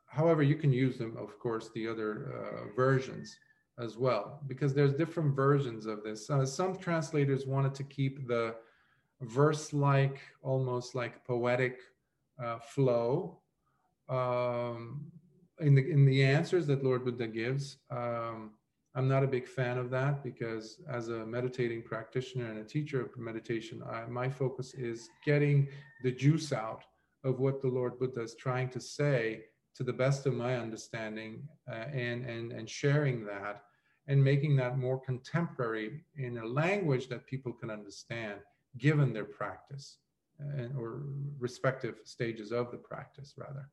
However, you can use them, of course, the other versions as well, because there's different versions of this. Some translators wanted to keep the verse-like, almost like poetic flow in the answers that Lord Buddha gives. I'm not a big fan of that, because as a meditating practitioner and a teacher of meditation, my focus is getting the juice out of what the Lord Buddha is trying to say to the best of my understanding, and sharing that and making that more contemporary in a language that people can understand given their practice and or respective stages of the practice, rather.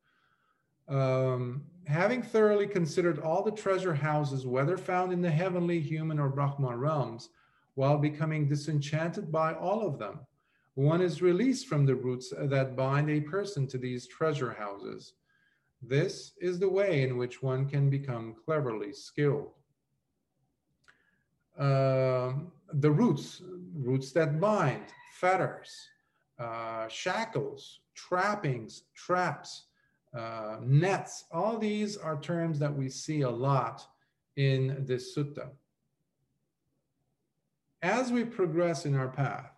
Having thoroughly considered all the treasure houses, whether found in the heavenly, human, or Brahma realms, while becoming disenchanted by all of them, one is released from the roots that bind a person to these treasure houses. This is the way in which one can become cleverly skilled. The roots that bind, fetters, shackles, trappings, traps, nets, all these are terms that we see a lot in this sutta. As we progress in our path,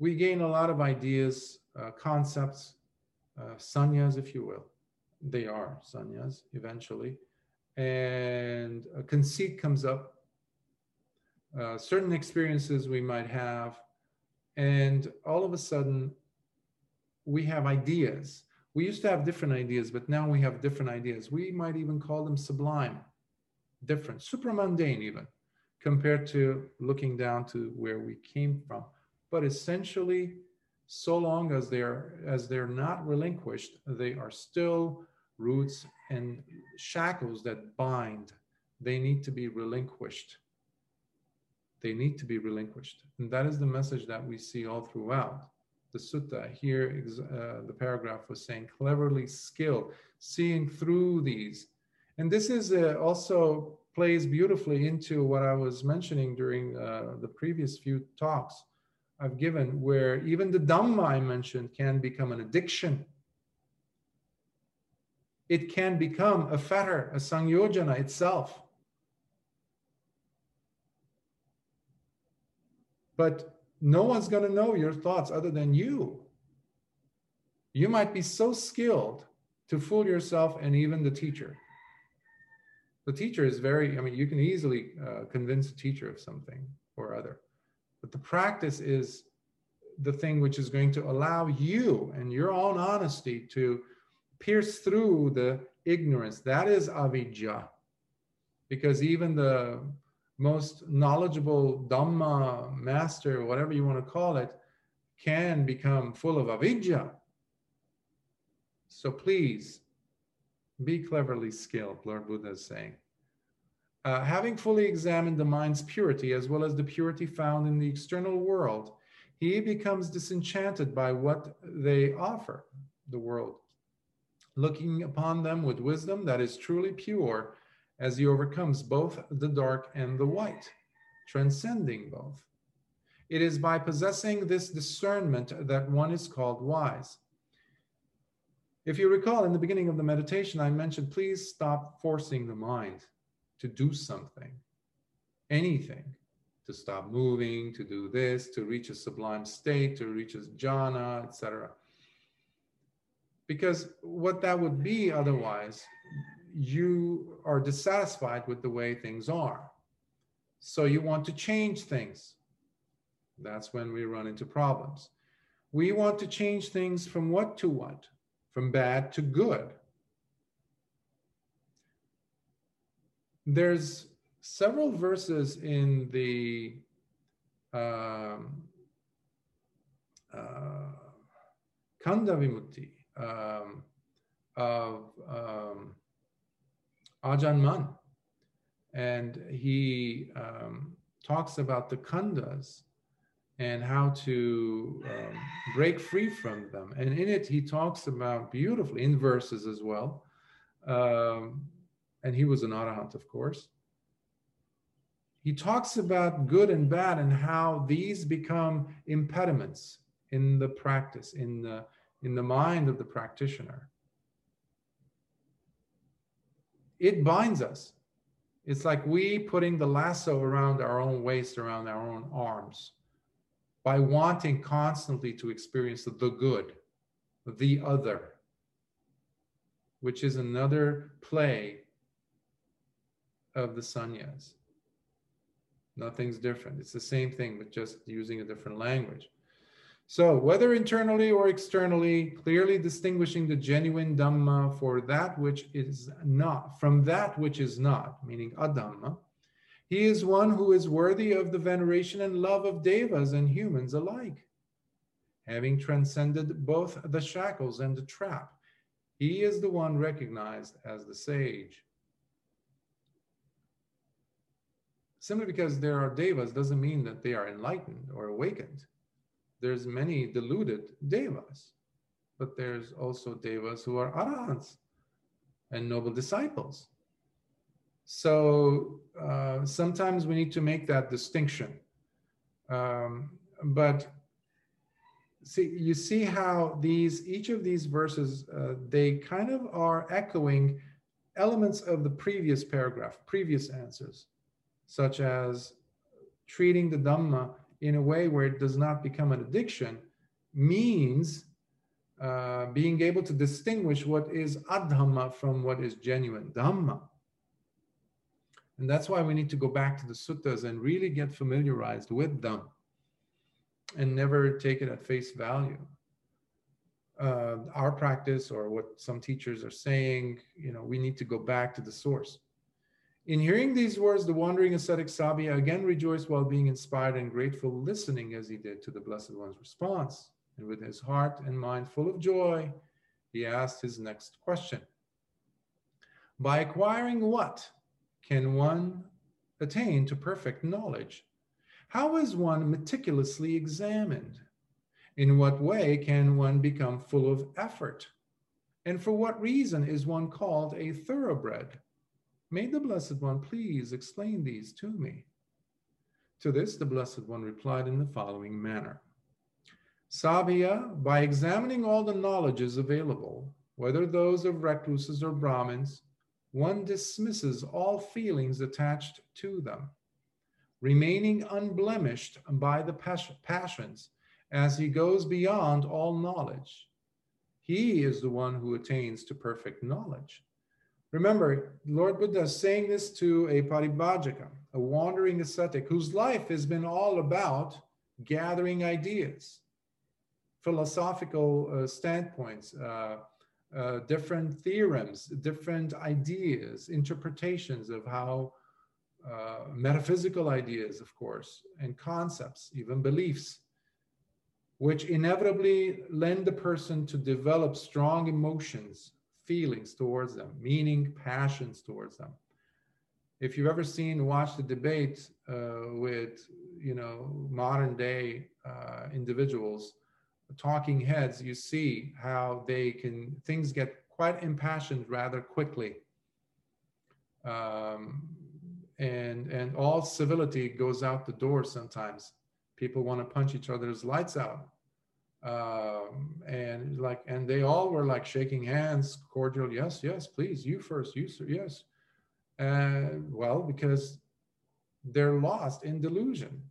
we gain a lot of ideas, concepts, sannyas, if you will. They are sannyas eventually. And conceit comes up, certain experiences we might have, and all of a sudden we have ideas. We used to have different ideas, but now we have different ideas. We might even call them sublime, different, supramundane even, compared to looking down to where we came from. But essentially, so long as they're not relinquished, they are still roots and shackles that bind. They need to be relinquished. They need to be relinquished. And that is the message that we see all throughout the sutta. Here, the paragraph was saying, cleverly skilled, seeing through these. And this is also plays beautifully into what I was mentioning during the previous few talks I've given, where even the Dhamma I mentioned can become an addiction. It can become a fetter, a Sangyojana itself. But no one's going to know your thoughts other than you. You might be so skilled to fool yourself and even the teacher. The teacher is very, I mean, you can easily convince a teacher of something or other. But the practice is the thing which is going to allow you and your own honesty to pierce through the ignorance. That is avijja. Because even the most knowledgeable Dhamma master, whatever you want to call it, can become full of avijja. So please, be cleverly skilled, Lord Buddha is saying. Having fully examined the mind's purity, as well as the purity found in the external world, he becomes disenchanted by what they offer, the world. Looking upon them with wisdom that is truly pure, as he overcomes both the dark and the white, transcending both. It is by possessing this discernment that one is called wise. If you recall, in the beginning of the meditation, I mentioned, please stop forcing the mind to do something, anything, to stop moving, to do this, to reach a sublime state, to reach a jhana, etc. Because what that would be otherwise, you are dissatisfied with the way things are. So you want to change things. That's when we run into problems. We want to change things from what to what? From bad to good. There's several verses in the Khandha vimutti of Ajahn Mun. And he talks about the khandhas and how to break free from them. And in it, he talks about beautifully, in verses as well. And he was an arahant, of course. He talks about good and bad and how these become impediments in the practice, in the mind of the practitioner. It binds us. It's like we putting the lasso around our own waist, around our own arms, by wanting constantly to experience the good, the other, which is another play of the sannyas. Nothing's different. It's the same thing, but just using a different language. So whether internally or externally, clearly distinguishing the genuine Dhamma for that which is not, from that which is not, meaning Adhamma, he is one who is worthy of the veneration and love of devas and humans alike. Having transcended both the shackles and the trap, he is the one recognized as the sage. Simply because there are devas doesn't mean that they are enlightened or awakened. There's many deluded devas, but there's also devas who are arahants and noble disciples. So sometimes we need to make that distinction. But see, you see how these, each of these verses, they kind of are echoing elements of the previous paragraph, previous answers, such as treating the Dhamma in a way where it does not become an addiction means being able to distinguish what is adhamma from what is genuine dhamma. And that's why we need to go back to the suttas and really get familiarized with them and never take it at face value. Our practice or what some teachers are saying, you know, we need to go back to the source. In hearing these words, the wandering ascetic Sabhiya again rejoiced while being inspired and grateful, listening as he did to the Blessed One's response. And with his heart and mind full of joy, he asked his next question. By acquiring what can one attain to perfect knowledge? How is one meticulously examined? In what way can one become full of effort? And for what reason is one called a thoroughbred? May the Blessed One please explain these to me. To this, the Blessed One replied in the following manner. Sabhiya, by examining all the knowledges available, whether those of recluses or Brahmins, one dismisses all feelings attached to them, remaining unblemished by the passions as he goes beyond all knowledge. He is the one who attains to perfect knowledge. Remember, Lord Buddha is saying this to a Paribbājaka, a wandering ascetic whose life has been all about gathering ideas, philosophical standpoints, different theorems, different ideas, interpretations of how metaphysical ideas, of course, and concepts, even beliefs, which inevitably lend the person to develop strong emotions, feelings towards them, meaning passions towards them. If you've ever watched the debate with, you know, modern day individuals, talking heads, you see how they can, things get quite impassioned rather quickly. And all civility goes out the door sometimes. People want to punch each other's lights out. And they all were like shaking hands, cordial, yes, yes, please, you first, you sir, yes. Well, because they're lost in delusion.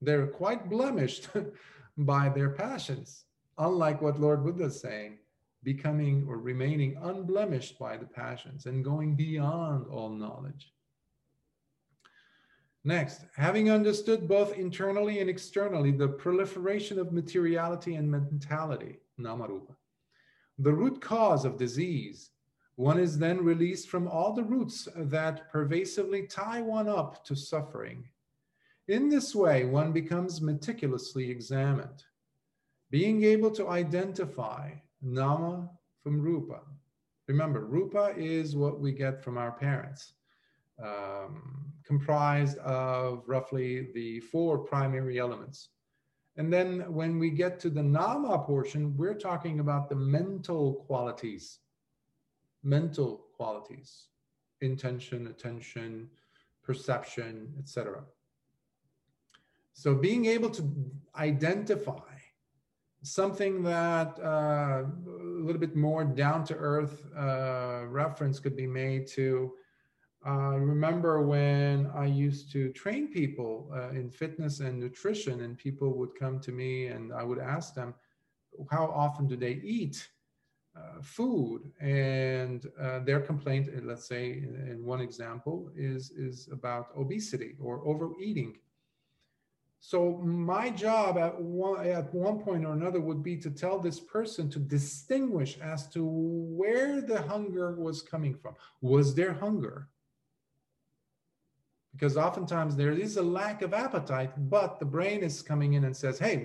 They're quite blemished by their passions, unlike what Lord Buddha is saying, becoming or remaining unblemished by the passions and going beyond all knowledge. Next, having understood both internally and externally the proliferation of materiality and mentality, namarupa, the root cause of disease, one is then released from all the roots that pervasively tie one up to suffering. In this way, one becomes meticulously examined, being able to identify nama from rupa. Remember, rupa is what we get from our parents, comprised of roughly the four primary elements. And then when we get to the nama portion, we're talking about the mental qualities, intention, attention, perception, etc. So being able to identify something that a little bit more down-to-earth reference could be made to, remember when I used to train people in fitness and nutrition, and people would come to me and I would ask them, how often do they eat food? And their complaint, let's say in one example, is about obesity or overeating. So my job at one point or another would be to tell this person to distinguish as to where the hunger was coming from. Was there hunger? Because oftentimes there is a lack of appetite, but the brain is coming in and says, hey,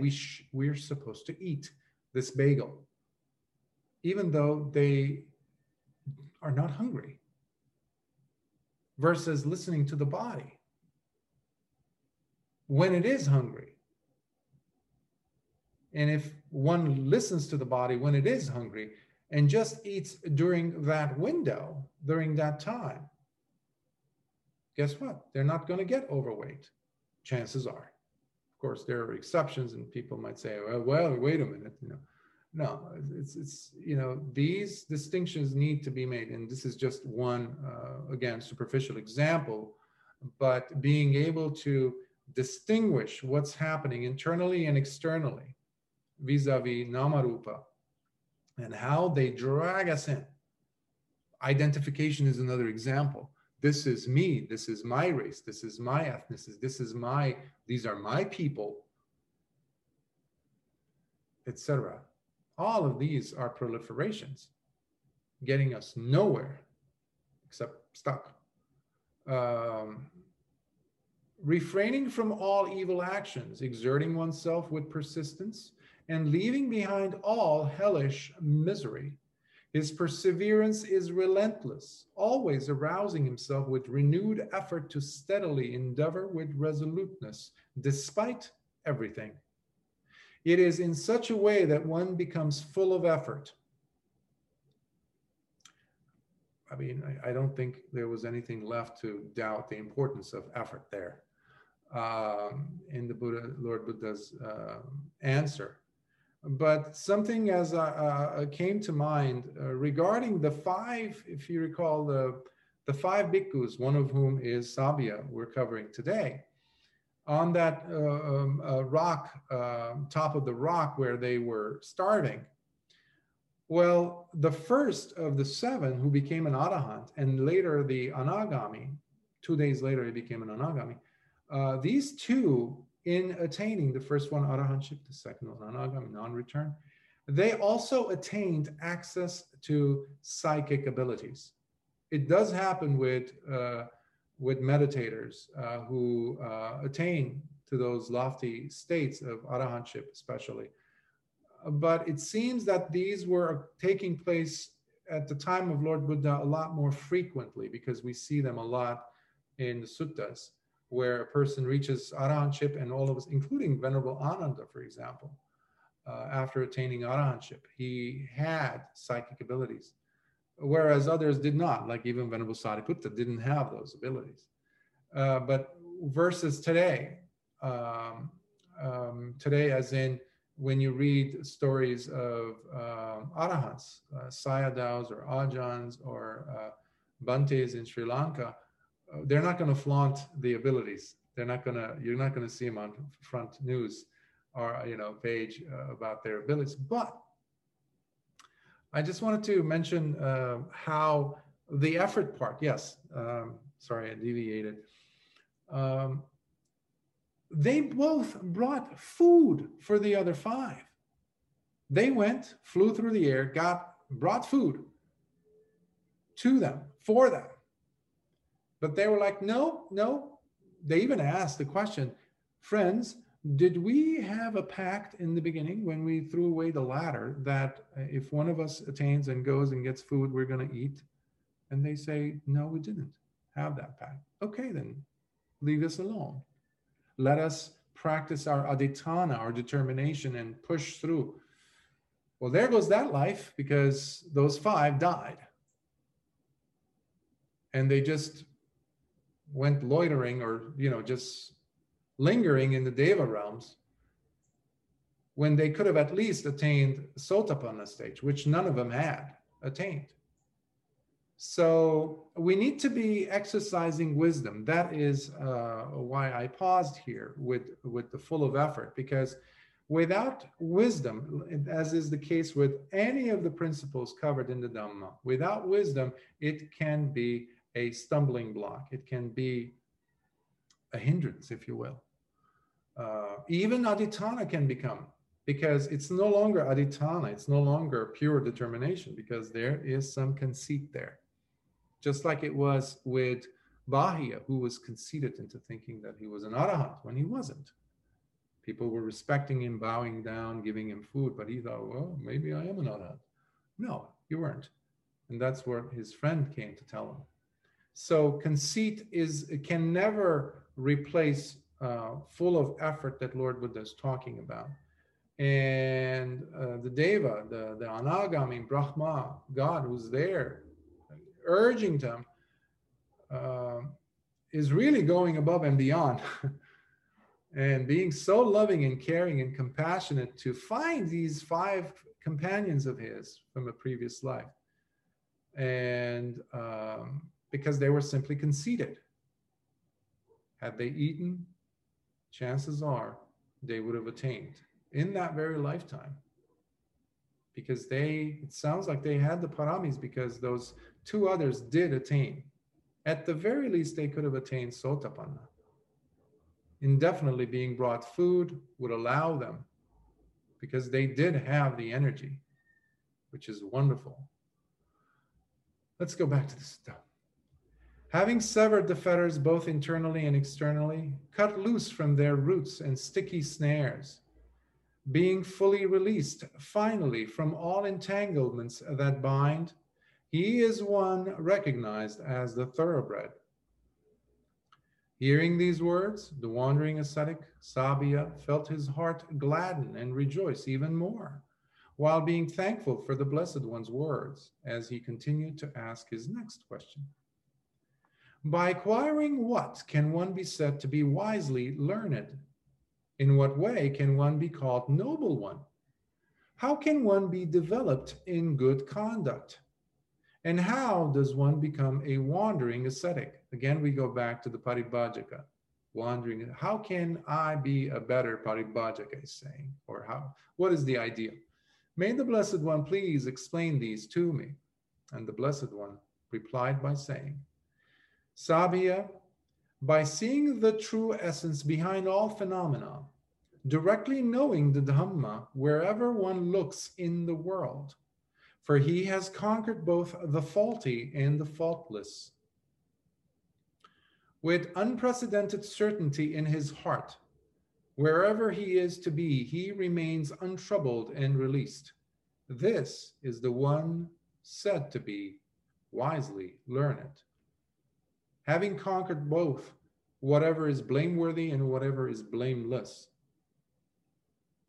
we're supposed to eat this bagel, even though they are not hungry, versus listening to the body when it is hungry. And if one listens to the body when it is hungry and just eats during that window, during that time, guess what? They're not going to get overweight. Chances are. Of course, there are exceptions, and people might say, well, wait a minute, you know. No, it's you know, these distinctions need to be made. And this is just one, again, superficial example, but being able to distinguish what's happening internally and externally vis-a-vis Namarupa and how they drag us in. Identification is another example. This is me, this is my race, this is my ethnicity, these are my people, etc. All of these are proliferations, getting us nowhere except stuck. Refraining from all evil actions, exerting oneself with persistence, and leaving behind all hellish misery. His perseverance is relentless, always arousing himself with renewed effort to steadily endeavor with resoluteness, despite everything. It is in such a way that one becomes full of effort. I mean, I don't think there was anything left to doubt the importance of effort there. In the Buddha, Lord Buddha's answer. But something as came to mind regarding the five, if you recall, the five bhikkhus, one of whom is Sabhiya, we're covering today, on that rock, top of the rock where they were starving. Well, the first of the seven who became an Arahant and later the Anagami, 2 days later he became an Anagami, these two, in attaining the first one arahantship, the second one anagami, non-return, they also attained access to psychic abilities. It does happen with meditators who attain to those lofty states of arahantship, especially. But it seems that these were taking place at the time of Lord Buddha a lot more frequently, because we see them a lot in the suttas, where a person reaches arahantship, and all of us, including Venerable Ananda, for example, after attaining arahantship, he had psychic abilities, whereas others did not, like even Venerable Sariputta didn't have those abilities. But versus today, today as in when you read stories of arahants, sayadaws or ajahns or bhantes in Sri Lanka, they're not going to flaunt the abilities. They're not going to, you're not going to see them on front news or, you know, page about their abilities. But I just wanted to mention how the effort part, yes, sorry, I deviated. They both brought food for the other five. They went, flew through the air, brought food to them, for them. But they were like, no, no. They even asked the question, friends, did we have a pact in the beginning when we threw away the ladder that if one of us attains and goes and gets food, we're going to eat? And they say, no, we didn't have that pact. Okay, then leave us alone. Let us practice our aditana, our determination, and push through. Well, there goes that life, because those five died. And they just went loitering, or, you know, just lingering in the deva realms, when they could have at least attained sotapanna stage, which none of them had attained. So we need to be exercising wisdom. That is why I paused here with the full of effort, because without wisdom, as is the case with any of the principles covered in the Dhamma, without wisdom, it can be a stumbling block. It can be a hindrance, if you will. Even aditana can become, because it's no longer aditana, it's no longer pure determination, because there is some conceit there. Just like it was with Bahiya, who was conceited into thinking that he was an arahant when he wasn't. People were respecting him, bowing down, giving him food, but he thought, well, maybe I am an arahant. No, you weren't. And that's what his friend came to tell him. So conceit can never replace full of effort that Lord Buddha is talking about. And the Deva, the Anagami, Brahma, God who's there, urging them, is really going above and beyond and being so loving and caring and compassionate to find these five companions of his from a previous life. And because they were simply conceited. Had they eaten, chances are they would have attained in that very lifetime. Because it sounds like they had the paramis, because those two others did attain. At the very least, they could have attained sotapanna. Indefinitely being brought food would allow them, because they did have the energy, which is wonderful. Let's go back to the sutta. Having severed the fetters both internally and externally, cut loose from their roots and sticky snares, being fully released finally from all entanglements that bind, he is one recognized as the thoroughbred. Hearing these words, the wandering ascetic, Sabhiya, felt his heart gladden and rejoice even more, while being thankful for the Blessed One's words, as he continued to ask his next question. By acquiring what can one be said to be wisely learned? In what way can one be called noble one? How can one be developed in good conduct? And how does one become a wandering ascetic? Again, we go back to the Paribbājaka, wandering. How can I be a better Paribbājaka, he's saying, or how? What is the ideal? May the Blessed One please explain these to me. And the Blessed One replied by saying, Sabhiya, by seeing the true essence behind all phenomena, directly knowing the Dhamma wherever one looks in the world, for he has conquered both the faulty and the faultless. With unprecedented certainty in his heart, wherever he is to be, he remains untroubled and released. This is the one said to be wisely learned. Having conquered both, whatever is blameworthy and whatever is blameless,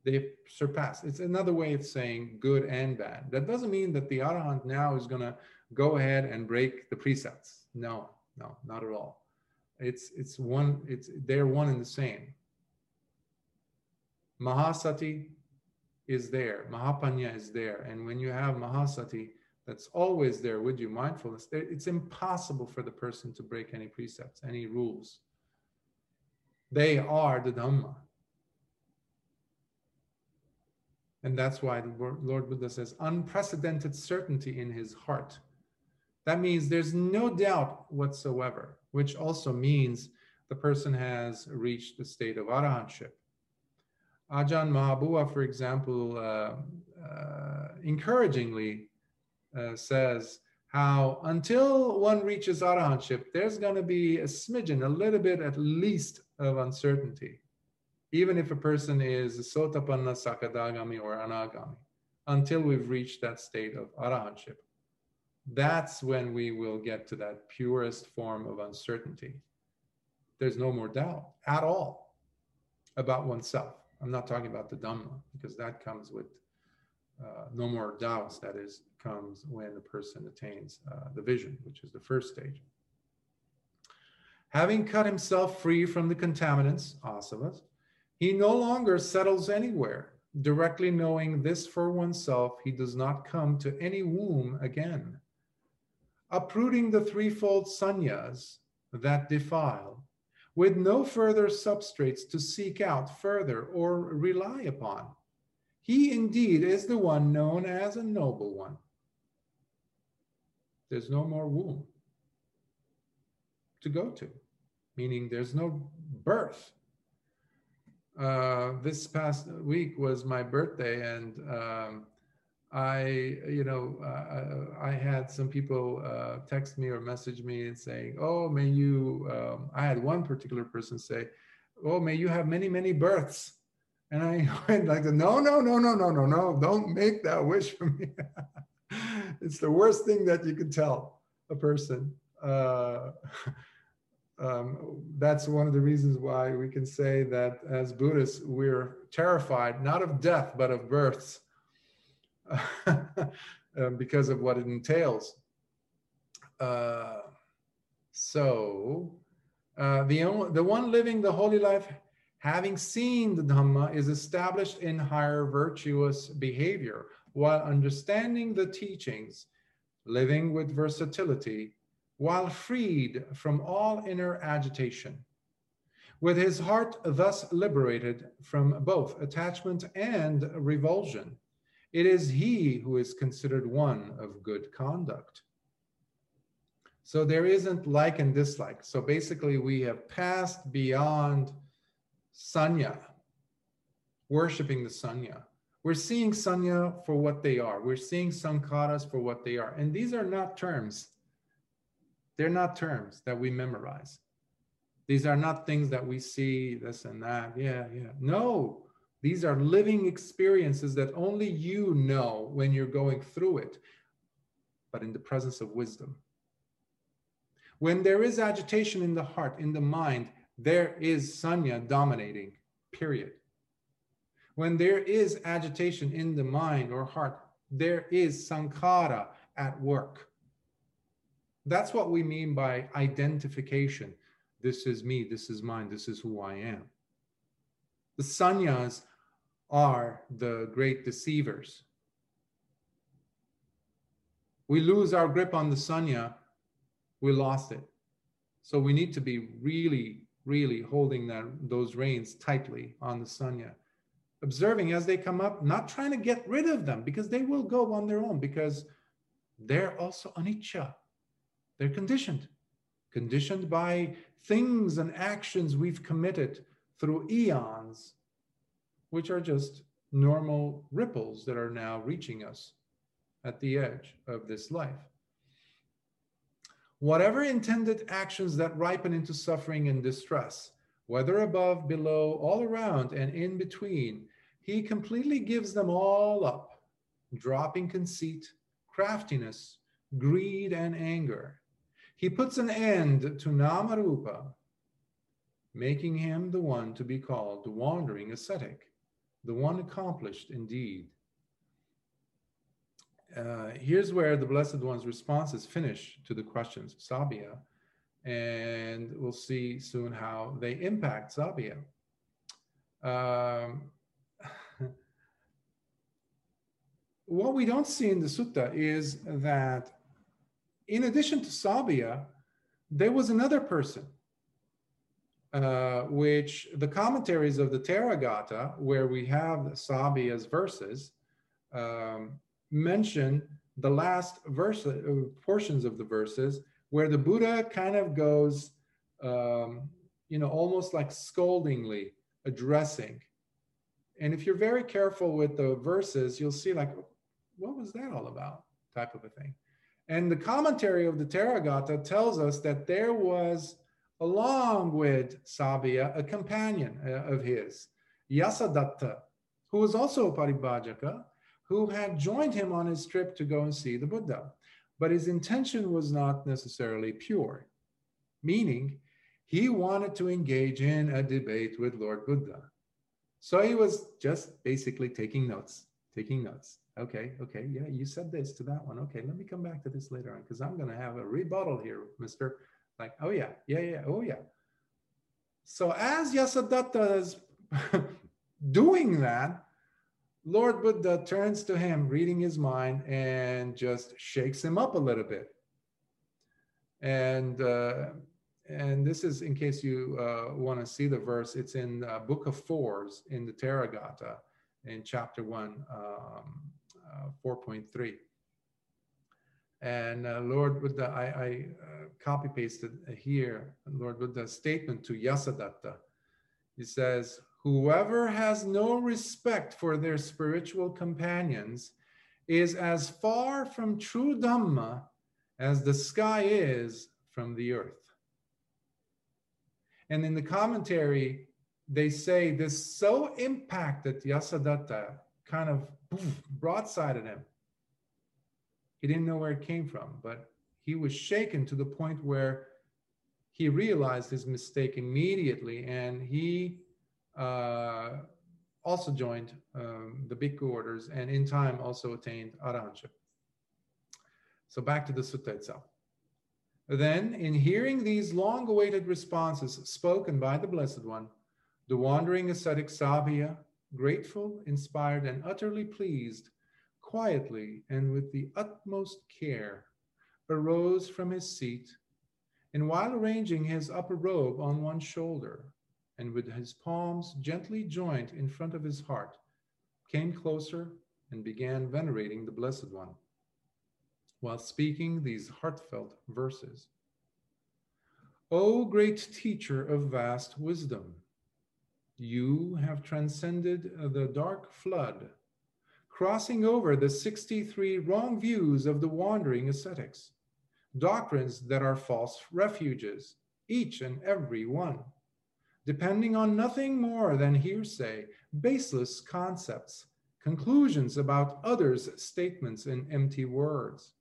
they surpass. It's another way of saying good and bad. That doesn't mean that the arahant now is going to go ahead and break the precepts. No, no, not at all. They're one and the same. Mahasati is there. Mahapanya is there. And when you have Mahasati, that's always there with you, mindfulness, it's impossible for the person to break any precepts, any rules. They are the Dhamma. And that's why the Lord Buddha says, unprecedented certainty in his heart. That means there's no doubt whatsoever, which also means the person has reached the state of arahantship. Ajahn Mahabua, for example, encouragingly, says how until one reaches arahantship, there's going to be a smidgen, a little bit at least, of uncertainty. even if a person is Sotapanna, Sakadagami, or Anagami, until we've reached that state of arahantship. That's when we will get to that purest form of uncertainty. There's no more doubt at all about oneself. I'm not talking about the Dhamma, because that comes with no more doubts. That is, comes when the person attains the vision, which is the first stage. Having cut himself free from the contaminants, asavas, he no longer settles anywhere. Directly knowing this for oneself, he does not come to any womb again. Uprooting the threefold sannyas that defile, with no further substrates to seek out further or rely upon, he indeed is the one known as a noble one. There's no more womb to go to, meaning there's no birth. This past week was my birthday, and I had some people text me or message me and saying, "Oh, may you." I had one particular person say, "Oh, may you have many, many births." And I went like, "No, no, no, no, no, no, no! Don't make that wish for me." It's the worst thing that you could tell a person. That's one of the reasons why we can say that as Buddhists, we're terrified, not of death, but of births, because of what it entails. The one living the holy life, having seen the Dhamma, is established in higher virtuous behavior, while understanding the teachings, living with versatility, while freed from all inner agitation. With his heart thus liberated from both attachment and revulsion, it is he who is considered one of good conduct. So there isn't like and dislike. So basically we have passed beyond sanya, worshiping the sanya. We're seeing sanya for what they are. We're seeing sankharas for what they are. And these are not terms. They're not terms that we memorize. These are not things that we see, this and that, yeah. No, these are living experiences that only you know when you're going through it, but in the presence of wisdom. When there is agitation in the heart, in the mind, there is sanya dominating, period. When there is agitation in the mind or heart, there is sankhara at work. That's what we mean by identification. This is me, this is mine, this is who I am. The sannyas are the great deceivers. We lose our grip on the sanya, we lost it. So we need to be really, really holding those reins tightly on the sanya. Observing as they come up, not trying to get rid of them, because they will go on their own, because they're also anicca. They're conditioned by things and actions we've committed through eons, which are just normal ripples that are now reaching us at the edge of this life. Whatever intended actions that ripen into suffering and distress, whether above, below, all around, and in between, he completely gives them all up, dropping conceit, craftiness, greed, and anger. He puts an end to Namarupa, making him the one to be called the wandering ascetic, the one accomplished indeed. Here's where the Blessed One's responses finish to the questions of Sabhiya, and we'll see soon how they impact Sabhiya. What we don't see in the sutta is that in addition to Sabhiya, there was another person, which the commentaries of the Theragatha, where we have Sabhiya's verses, mention the last verse, portions of the verses, where the Buddha kind of goes, almost like scoldingly addressing. And if you're very careful with the verses, you'll see like, what was that all about? Type of a thing. And the commentary of the Theragatha tells us that there was, along with Sabhiya, a companion of his Yasadatta, who was also a Paribbājaka, who had joined him on his trip to go and see the Buddha. But his intention was not necessarily pure, meaning he wanted to engage in a debate with Lord Buddha. So he was just basically taking notes. Okay, yeah, you said this to that one. Okay, let me come back to this later on because I'm going to have a rebuttal here, Mr. Like, oh yeah. So as Yasadatta is doing that, Lord Buddha turns to him, reading his mind, and just shakes him up a little bit. And this is, in case you want to see the verse, it's in Book of Fours in the Theragatha, in Chapter 1, 4.3. And Lord Buddha, I copy-pasted here, Lord Buddha's statement to Yasadatta. He says, whoever has no respect for their spiritual companions is as far from true Dhamma as the sky is from the earth. And in the commentary, they say this so impacted Yasadatta, kind of broadsided him. He didn't know where it came from, but he was shaken to the point where he realized his mistake immediately, and he also joined the bhikkhu orders, and in time also attained arahantship. So back to the sutta itself. Then, in hearing these long-awaited responses spoken by the Blessed One, the wandering ascetic Sabhiya, grateful, inspired, and utterly pleased, quietly and with the utmost care, arose from his seat, and while arranging his upper robe on one shoulder, and with his palms gently joined in front of his heart, came closer and began venerating the Blessed One, while speaking these heartfelt verses. O great teacher of vast wisdom, you have transcended the dark flood, crossing over the 63 wrong views of the wandering ascetics, doctrines that are false refuges, each and every one, depending on nothing more than hearsay, baseless concepts, conclusions about others' statements in empty words.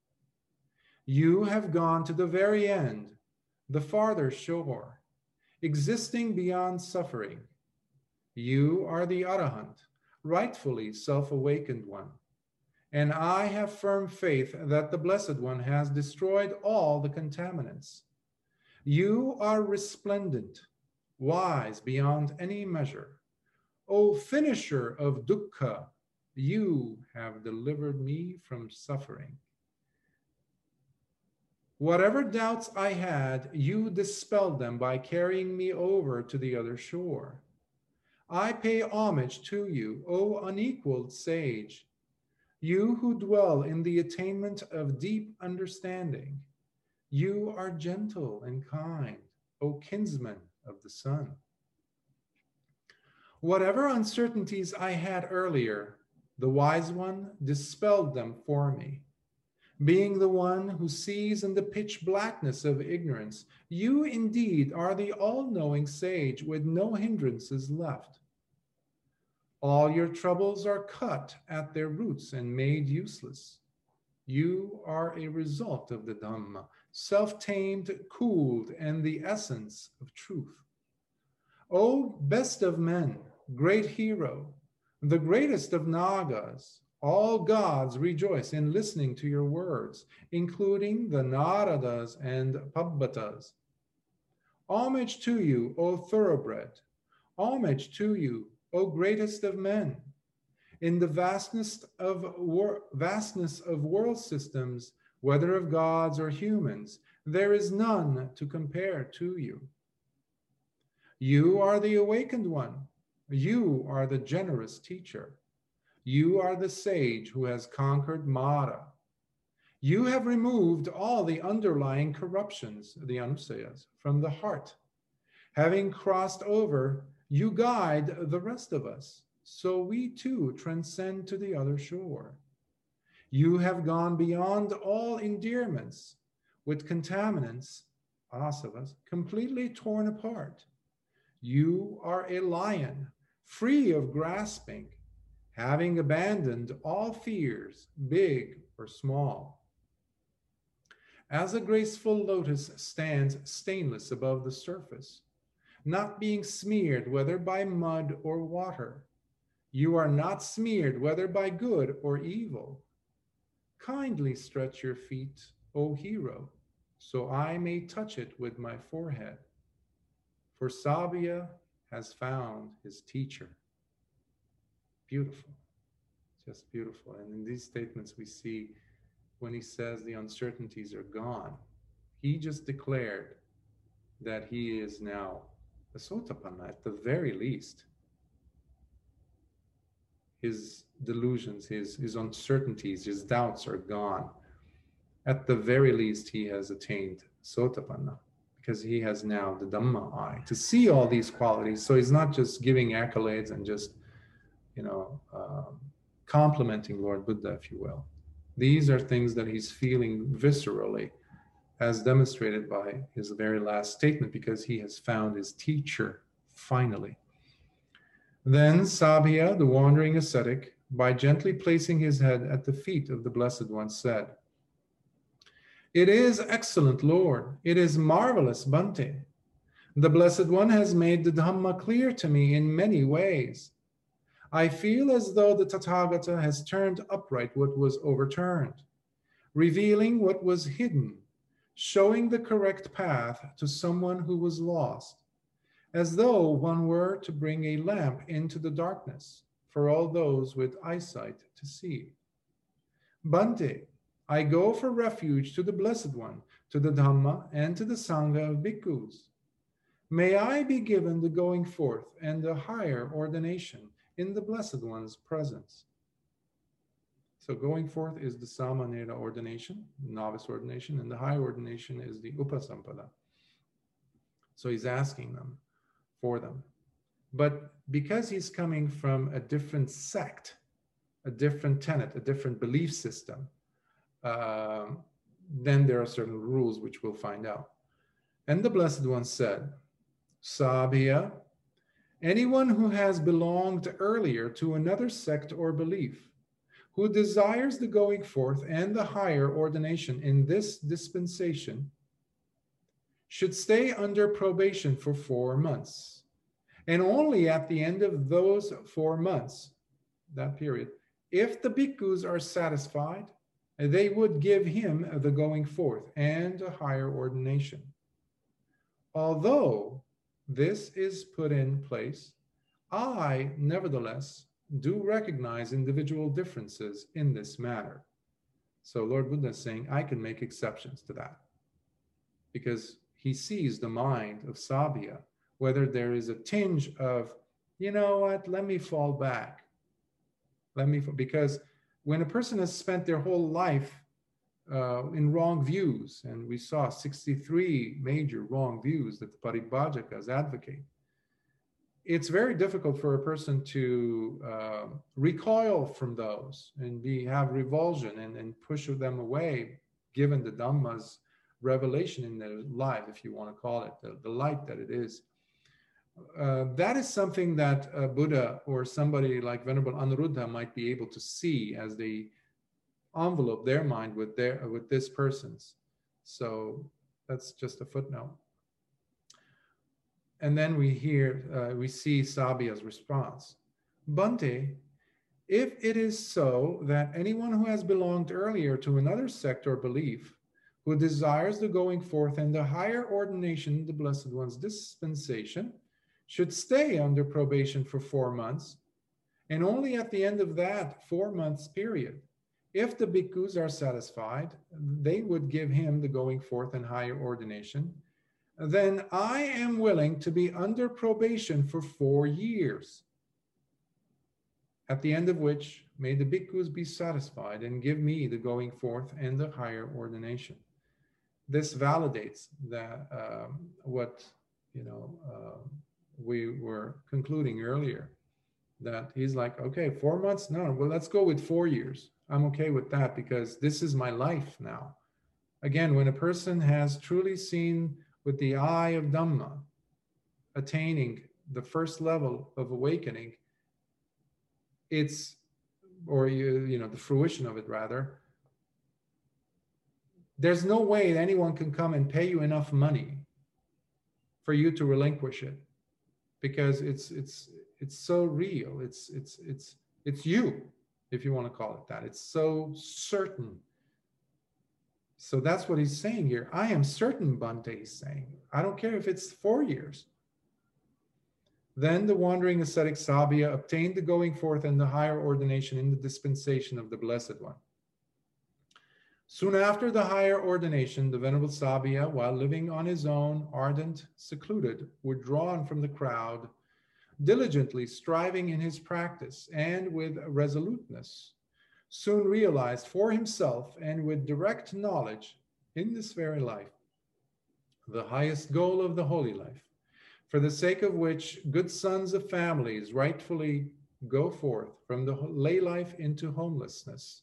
You have gone to the very end, the farther shore, existing beyond suffering. You are the Arahant, rightfully self-awakened one. And I have firm faith that the Blessed One has destroyed all the contaminants. You are resplendent, wise beyond any measure. O finisher of dukkha, you have delivered me from suffering. Whatever doubts I had, you dispelled them by carrying me over to the other shore. I pay homage to you, O unequaled sage, you who dwell in the attainment of deep understanding. You are gentle and kind, O kinsman of the sun. Whatever uncertainties I had earlier, the wise one dispelled them for me. Being the one who sees in the pitch blackness of ignorance, you indeed are the all-knowing sage with no hindrances left. All your troubles are cut at their roots and made useless. You are a result of the Dhamma, self-tamed, cooled, and the essence of truth. O best of men, great hero, the greatest of Nagas, all gods rejoice in listening to your words, including the Naradas and Pabbatas. Homage to you, O thoroughbred. Homage to you, O greatest of men. In the vastness of world systems, whether of gods or humans, there is none to compare to you. You are the awakened one. You are the generous teacher. You are the sage who has conquered Mara. You have removed all the underlying corruptions, the anusayas, from the heart. Having crossed over, you guide the rest of us, so we too transcend to the other shore. You have gone beyond all endearments, with contaminants, asavas, completely torn apart. You are a lion, free of grasping, having abandoned all fears, big or small. As a graceful lotus stands stainless above the surface, not being smeared whether by mud or water, you are not smeared whether by good or evil. Kindly stretch your feet, O hero, so I may touch it with my forehead. For Sabhiya has found his teacher. Beautiful, just beautiful. And in these statements we see when he says the uncertainties are gone, he just declared that he is now a Sotapanna at the very least. His delusions, his uncertainties, his doubts are gone. At the very least, he has attained Sotapanna because he has now the Dhamma eye to see all these qualities. So he's not just giving accolades and just, complimenting Lord Buddha, if you will. These are things that he's feeling viscerally, as demonstrated by his very last statement, because he has found his teacher, finally. Then Sabhiya, the wandering ascetic, by gently placing his head at the feet of the Blessed One, said, "It is excellent, Lord. It is marvelous, Bhante. The Blessed One has made the Dhamma clear to me in many ways. I feel as though the Tathagata has turned upright what was overturned, revealing what was hidden, showing the correct path to someone who was lost, as though one were to bring a lamp into the darkness for all those with eyesight to see. Bhante, I go for refuge to the Blessed One, to the Dhamma, and to the Sangha of Bhikkhus. May I be given the going forth and the higher ordination in the Blessed One's presence." So going forth is the Samanera ordination, novice ordination, and the higher ordination is the Upasampada. So he's asking them for them. But because he's coming from a different sect, a different tenet, a different belief system, then there are certain rules which we'll find out. And the Blessed One said, "Sabhiya, anyone who has belonged earlier to another sect or belief, who desires the going forth and the higher ordination in this dispensation, should stay under probation for 4 months. And only at the end of those 4 months, that period, if the bhikkhus are satisfied, they would give him the going forth and a higher ordination. Although this is put in place, I, nevertheless, do recognize individual differences in this matter." So Lord Buddha is saying, I can make exceptions to that, because he sees the mind of Sabhiya, whether there is a tinge of, you know what, let me fall back. Because when a person has spent their whole life in wrong views, and we saw 63 major wrong views that the Paribbājakas advocate, it's very difficult for a person to recoil from those and have revulsion and push them away, given the Dhamma's revelation in their life, if you want to call it, the light that it is. That is something that Buddha or somebody like Venerable Anuruddha might be able to see as they envelope their mind with this person's. So that's just a footnote. And then we see Sabhiya's response. "Bhante, if it is so that anyone who has belonged earlier to another sect or belief, who desires the going forth and the higher ordination, the Blessed One's dispensation, should stay under probation for 4 months, and only at the end of that 4 months period, if the bhikkhus are satisfied, they would give him the going forth and higher ordination, then I am willing to be under probation for 4 years, at the end of which may the bhikkhus be satisfied and give me the going forth and the higher ordination." This validates that, we were concluding earlier, that he's like, okay, 4 months? No, well, let's go with 4 years. I'm okay with that because this is my life now. Again, when a person has truly seen with the eye of Dhamma, attaining the first level of awakening, it's, or you know, the fruition of it rather, there's no way anyone can come and pay you enough money for you to relinquish it, because it's so real. It's you, if you want to call it that. It's so certain. So that's what he's saying here. I am certain, Bhante is saying. I don't care if it's 4 years. Then the wandering ascetic Sabhiya obtained the going forth and the higher ordination in the dispensation of the Blessed One. Soon after the higher ordination, the Venerable Sabhiya, while living on his own, ardent, secluded, withdrawn from the crowd, diligently striving in his practice and with resoluteness, soon realized for himself and with direct knowledge in this very life the highest goal of the holy life, for the sake of which good sons of families rightfully go forth from the lay life into homelessness.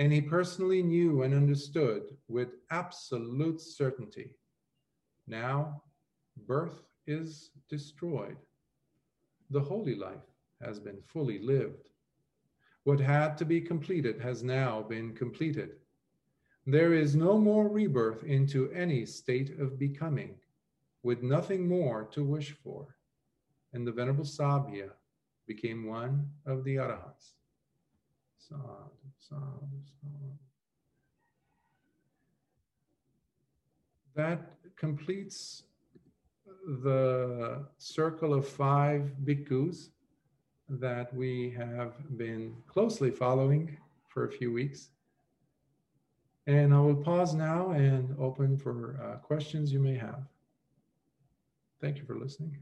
And he personally knew and understood with absolute certainty, now birth is destroyed. The holy life has been fully lived. What had to be completed has now been completed. There is no more rebirth into any state of becoming, with nothing more to wish for. And the Venerable Sabhiya became one of the Arahants. Sadhu, sadhu, sadhu. That completes the circle of 5 bhikkhus that we have been closely following for a few weeks. And I will pause now and open for questions you may have. Thank you for listening.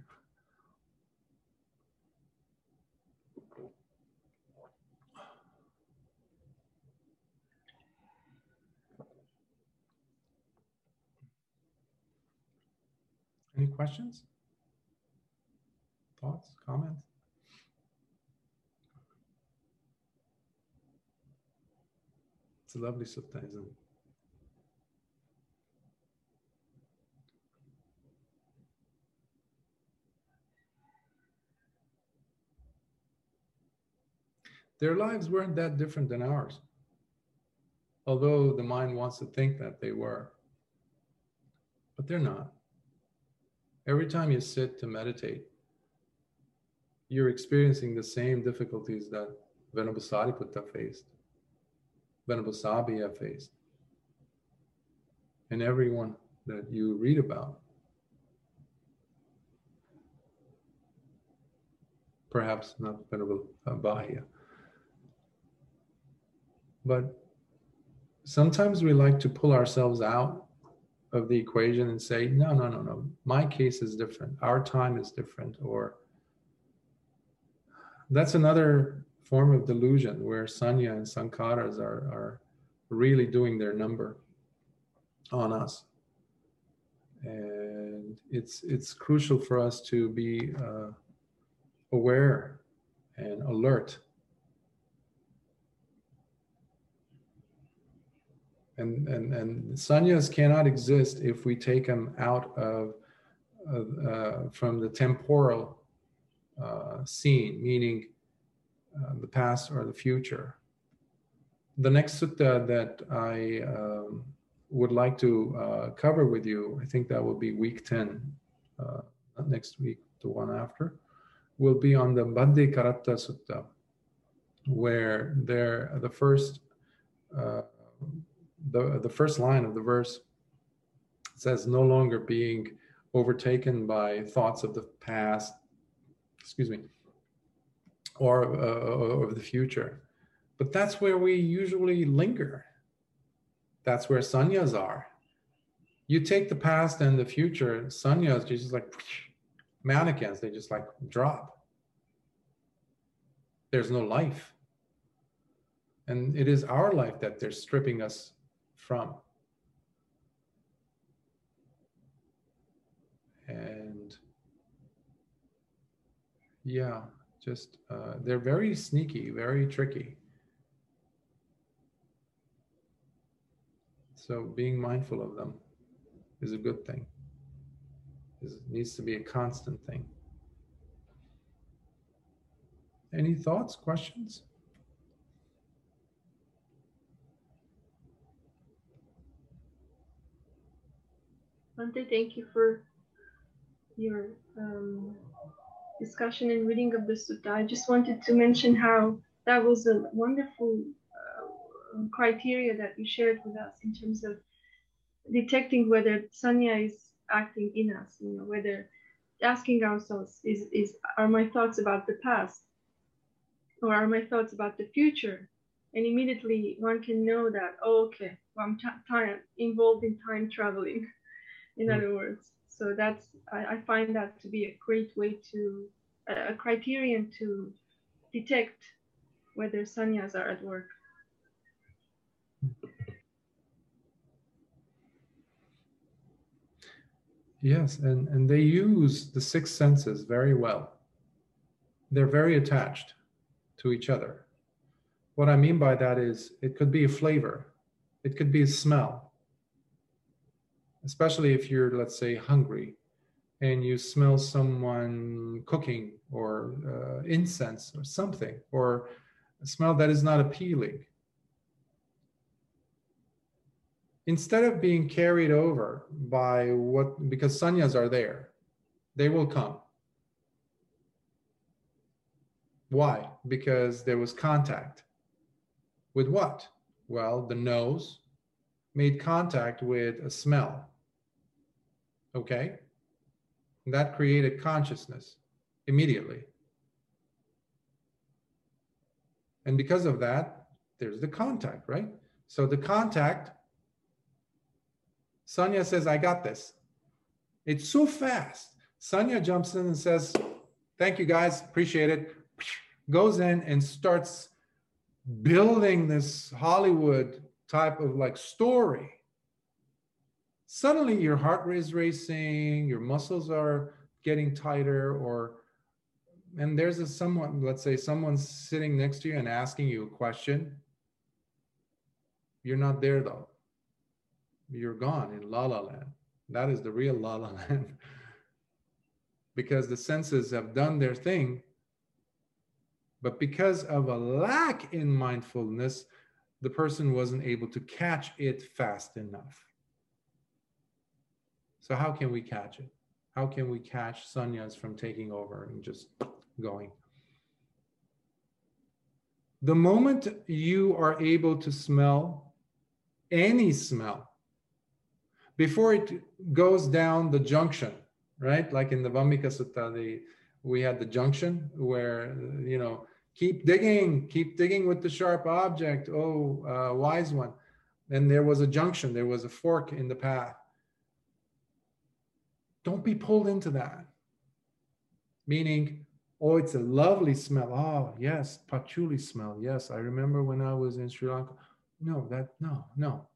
Any questions? Thoughts? Comments? It's a lovely sutta, isn't it? Their lives weren't that different than ours, although the mind wants to think that they were, but they're not. Every time you sit to meditate, you're experiencing the same difficulties that Venerable Sariputta faced, Venerable Sabhiya faced, and everyone that you read about. Perhaps not Venerable Bahiya. But sometimes we like to pull ourselves out of the equation and say, no, no, no, no, my case is different, our time is different, or that's another form of delusion where sanya and sankharas are really doing their number on us. And it's crucial for us to be aware and alert. And sannyas cannot exist if we take them out of from the temporal scene, meaning the past or the future. The next sutta that I would like to cover with you, I think that will be week 10, not next week, the one after, will be on the Badde Karatta Sutta, where the first the first line of the verse says, no longer being overtaken by thoughts of the past, excuse me, or of the future. But that's where we usually linger. That's where sannyas are. You take the past and the future, sannyas just like mannequins, they just like drop. There's no life. And it is our life that they're stripping us from. And yeah, just they're very sneaky, very tricky. So being mindful of them is a good thing. It needs to be a constant thing. Any thoughts, questions? Bhante, thank you for your discussion and reading of the sutta. I just wanted to mention how that was a wonderful criteria that you shared with us in terms of detecting whether Sanya is acting in us, you know, whether asking ourselves, are my thoughts about the past or are my thoughts about the future? And immediately one can know that, oh, okay, well, I'm involved in time traveling, in other words. So that's, I find that to be a great way to, a criterion to detect whether sannyas are at work. Yes, and they use the six senses very well. They're very attached to each other. What I mean by that is it could be a flavor, it could be a smell, especially if you're, let's say, hungry and you smell someone cooking or incense or something, or a smell that is not appealing. Instead of being carried over by what, because sannyas are there, they will come. Why? Because there was contact. With what? Well, the nose made contact with a smell. Okay? That created consciousness immediately. And because of that, there's the contact, right? So the contact, Sanya says, I got this. It's so fast. Sanya jumps in and says, thank you guys, appreciate it. Goes in and starts building this Hollywood type of like story. Suddenly your heart is racing, your muscles are getting tighter, or, and there's a someone, let's say someone's sitting next to you and asking you a question. You're not there though. You're gone in La La Land. That is the real La La Land. Because the senses have done their thing. But because of a lack in mindfulness, the person wasn't able to catch it fast enough. So how can we catch it? How can we catch sannyas from taking over and just going? The moment you are able to smell any smell, before it goes down the junction, right? Like in the Vamika Sutta, we had the junction where, you know, keep digging with the sharp object, oh, wise one. And there was a junction, there was a fork in the path. Don't be pulled into that. Meaning, oh, it's a lovely smell. Oh, yes, patchouli smell. Yes, I remember when I was in Sri Lanka. No, no.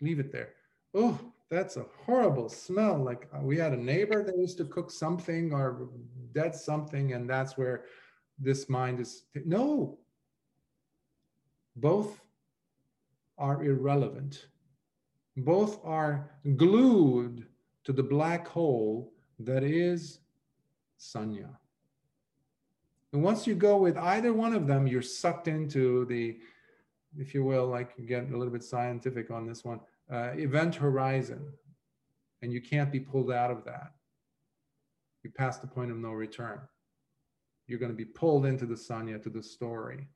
Leave it there. Oh, that's a horrible smell. Like we had a neighbor that used to cook something or dead something, and that's where this mind is. No, both are irrelevant. Both are glued to the black hole that is sanya. And once you go with either one of them, you're sucked into the, if you will, like you get a little bit scientific on this one, event horizon, and you can't be pulled out of that. You pass the point of no return. You're going to be pulled into the sanya, to the story.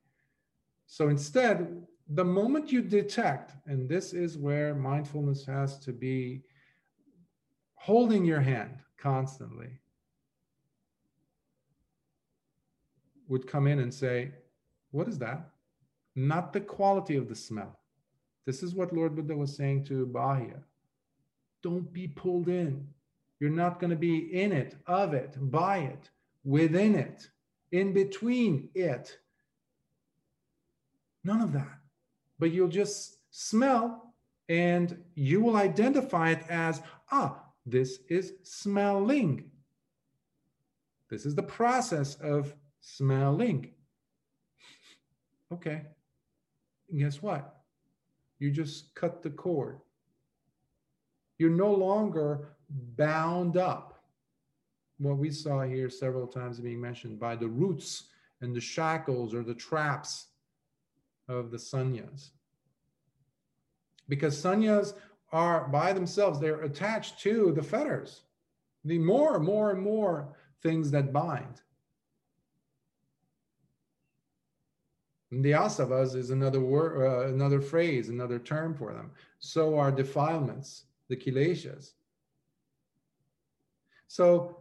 So instead, the moment you detect, and this is where mindfulness has to be holding your hand constantly, would come in and say, what is that? Not the quality of the smell. This is what Lord Buddha was saying to Bahiya. Don't be pulled in. You're not going to be in it, of it, by it, within it, in between it. None of that. But you'll just smell and you will identify it as, ah, this is smelling. This is the process of smelling. Okay. And guess what? You just cut the cord. You're no longer bound up. What we saw here several times being mentioned by the roots and the shackles or the traps of the sannyas. Because sannyas are by themselves, they're attached to the fetters, the more and more things that bind. And the asavas is another word, another phrase, another term for them. So are defilements, the kileshas. So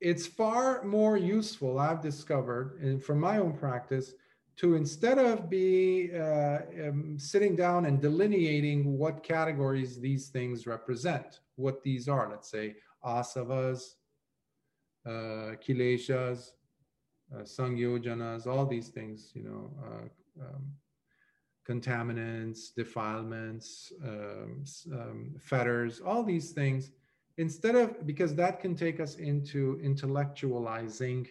it's far more useful, I've discovered, and from my own practice, to instead of be sitting down and delineating what categories these things represent, what these are, let's say asavas, kileshas, sangyojanas, all these things, you know, contaminants, defilements, fetters, all these things, instead of, because that can take us into intellectualizing,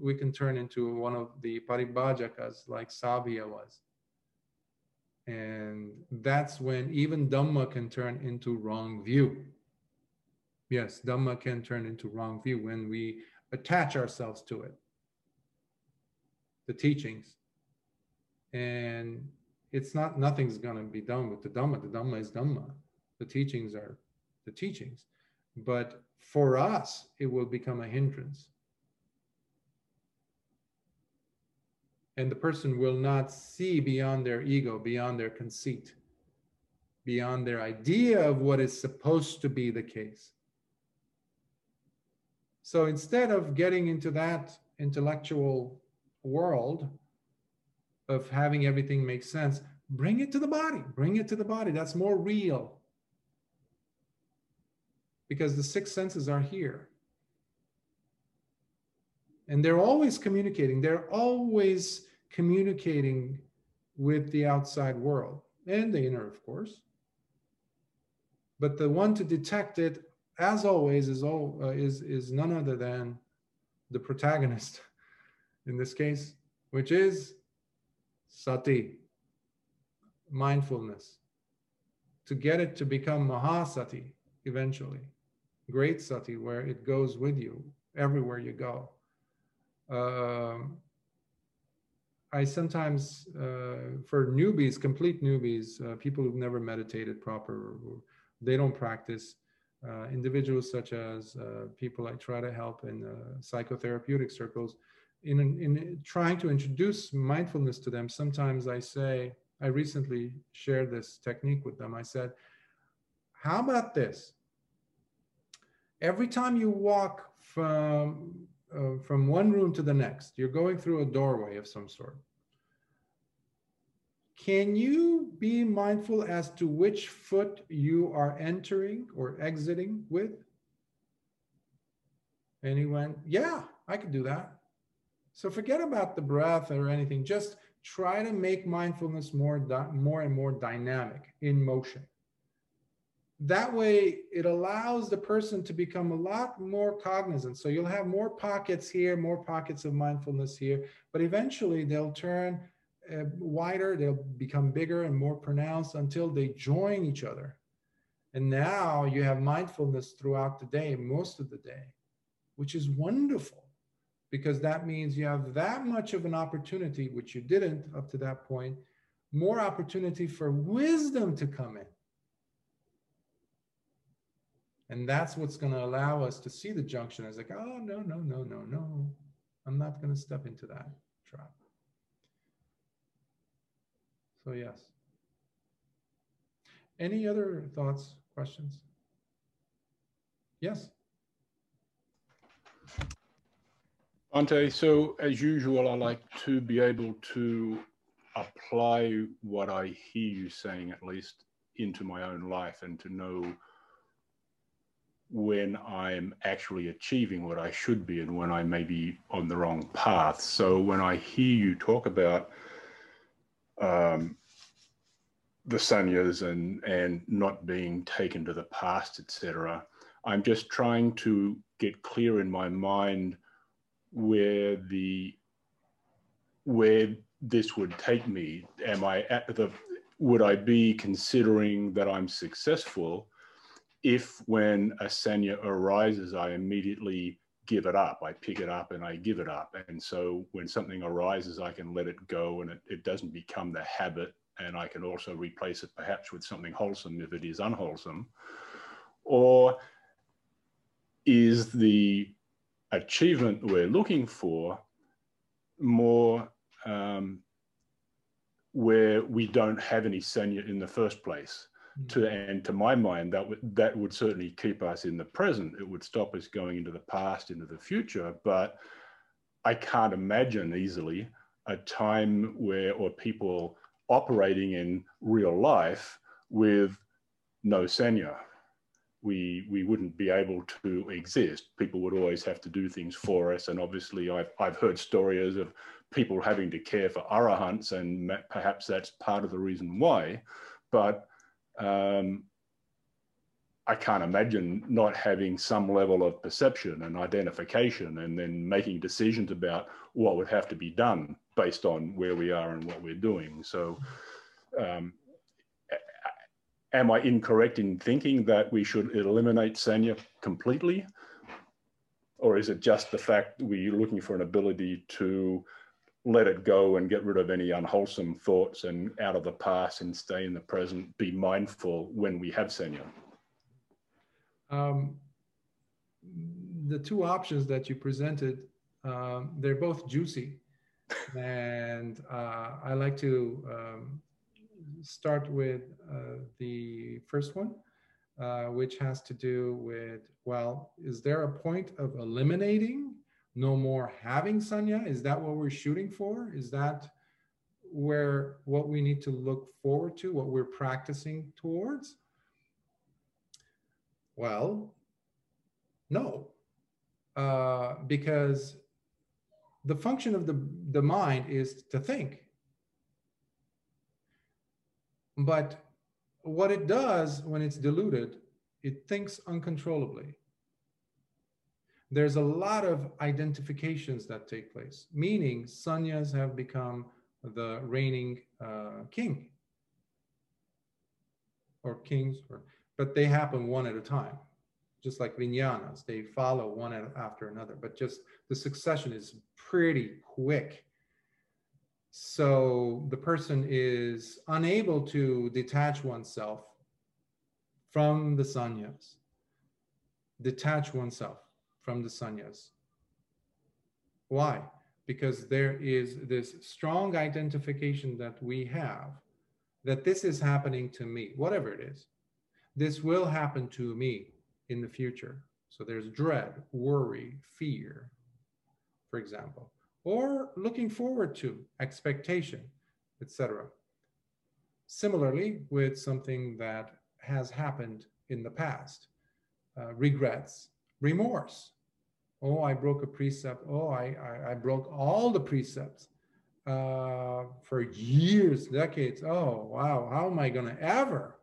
we can turn into one of the Paribbājakas like Sabhiya was. And that's when even Dhamma can turn into wrong view. Yes, Dhamma can turn into wrong view when we attach ourselves to it, the teachings. And it's not, nothing's going to be done with the Dhamma. The Dhamma is Dhamma. The teachings are the teachings. But for us, it will become a hindrance. And the person will not see beyond their ego, beyond their conceit, beyond their idea of what is supposed to be the case. So instead of getting into that intellectual world of having everything make sense, bring it to the body, bring it to the body. That's more real. Because the six senses are here. And they're always communicating. They're always communicating with the outside world and the inner, of course. But the one to detect it, as always, is none other than the protagonist in this case, which is sati, mindfulness, to get it to become mahasati eventually, great sati, where it goes with you everywhere you go. I sometimes, for newbies, complete newbies, people who've never meditated proper, they don't practice, individuals such as people I try to help in psychotherapeutic circles, in trying to introduce mindfulness to them, sometimes I say, I recently shared this technique with them. I said, how about this? Every time you walk from one room to the next, you're going through a doorway of some sort. Can you be mindful as to which foot you are entering or exiting with? And he went, yeah, I could do that. So forget about the breath or anything. Just try to make mindfulness more and more dynamic, in motion. That way, it allows the person to become a lot more cognizant. So you'll have more pockets here, more pockets of mindfulness here, but eventually they'll turn wider, they'll become bigger and more pronounced until they join each other. And now you have mindfulness throughout the day, most of the day, which is wonderful, because that means you have that much of an opportunity, which you didn't up to that point, more opportunity for wisdom to come in. And that's what's going to allow us to see the junction as like, oh, no, no, no, no, no. I'm not going to step into that trap. So, yes. Any other thoughts, questions? Yes. Bhante, so as usual, I like to be able to apply what I hear you saying, at least, into my own life, and to know when I'm actually achieving what I should be and when I may be on the wrong path. So when I hear you talk about the sannyas and not being taken to the past, etc., I'm just trying to get clear in my mind where this would take me. Would I be considering that I'm successful if when a sanya arises, I immediately give it up. I pick it up and I give it up. And so when something arises, I can let it go, and it doesn't become the habit. And I can also replace it perhaps with something wholesome if it is unwholesome. Or is the achievement we're looking for more where we don't have any sanya in the first place? And to my mind, that would certainly keep us in the present. It would stop us going into the past, into the future. But I can't imagine easily a time where, or people operating in real life with no sanya. We wouldn't be able to exist. People would always have to do things for us. And obviously I've heard stories of people having to care for arahants, and perhaps that's part of the reason why. But I can't imagine not having some level of perception and identification, and then making decisions about what would have to be done based on where we are and what we're doing. So am I incorrect in thinking that we should eliminate sanya completely? Or is it just the fact we're looking for an ability to let it go and get rid of any unwholesome thoughts and out of the past and stay in the present, be mindful when we have sanya? The two options that you presented, they're both juicy. And I like to start with the first one, which has to do with, well, is there a point of eliminating, no more having sanya? Is that what we're shooting for? Is that where what we need to look forward to, what we're practicing towards? Well, no, because the function of the mind is to think. But what it does when it's diluted, it thinks uncontrollably. There's a lot of identifications that take place, meaning sanyas have become the reigning king or kings, but they happen one at a time, just like vinyanas. They follow one after another, but just the succession is pretty quick. So the person is unable to detach oneself from the sanyas, Why? Because there is this strong identification that we have that this is happening to me, whatever it is. This will happen to me in the future. So there's dread, worry, fear, for example, or looking forward to, expectation, etc. Similarly, with something that has happened in the past, regrets, remorse. Oh, I broke a precept. Oh, I broke all the precepts for years, decades. Oh, wow. How am I going to ever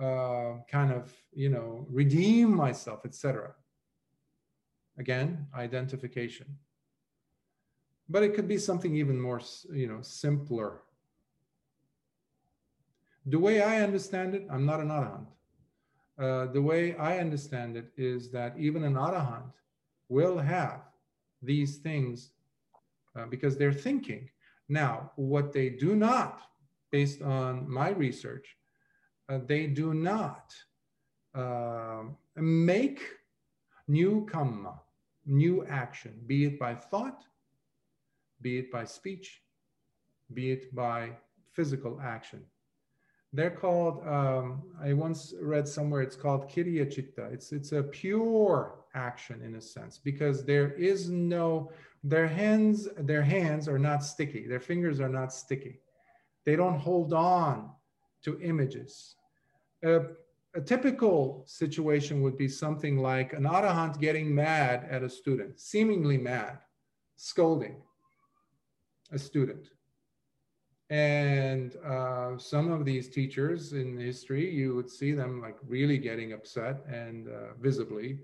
kind of, you know, redeem myself, etc.? Again, identification. But it could be something even more, you know, simpler. The way I understand it, I'm not an arahant. The way I understand it is that even an arahant will have these things because they're thinking. Now, what they do not, based on my research, they do not make new kamma, new action, be it by thought, be it by speech, be it by physical action. They're called, I once read somewhere, it's called kiriya citta. It's a pure action in a sense, because there is no, their hands are not sticky. Their fingers are not sticky. They don't hold on to images. A typical situation would be something like an arahant getting mad at a student, seemingly mad, scolding a student. And some of these teachers in history, you would see them like really getting upset and visibly,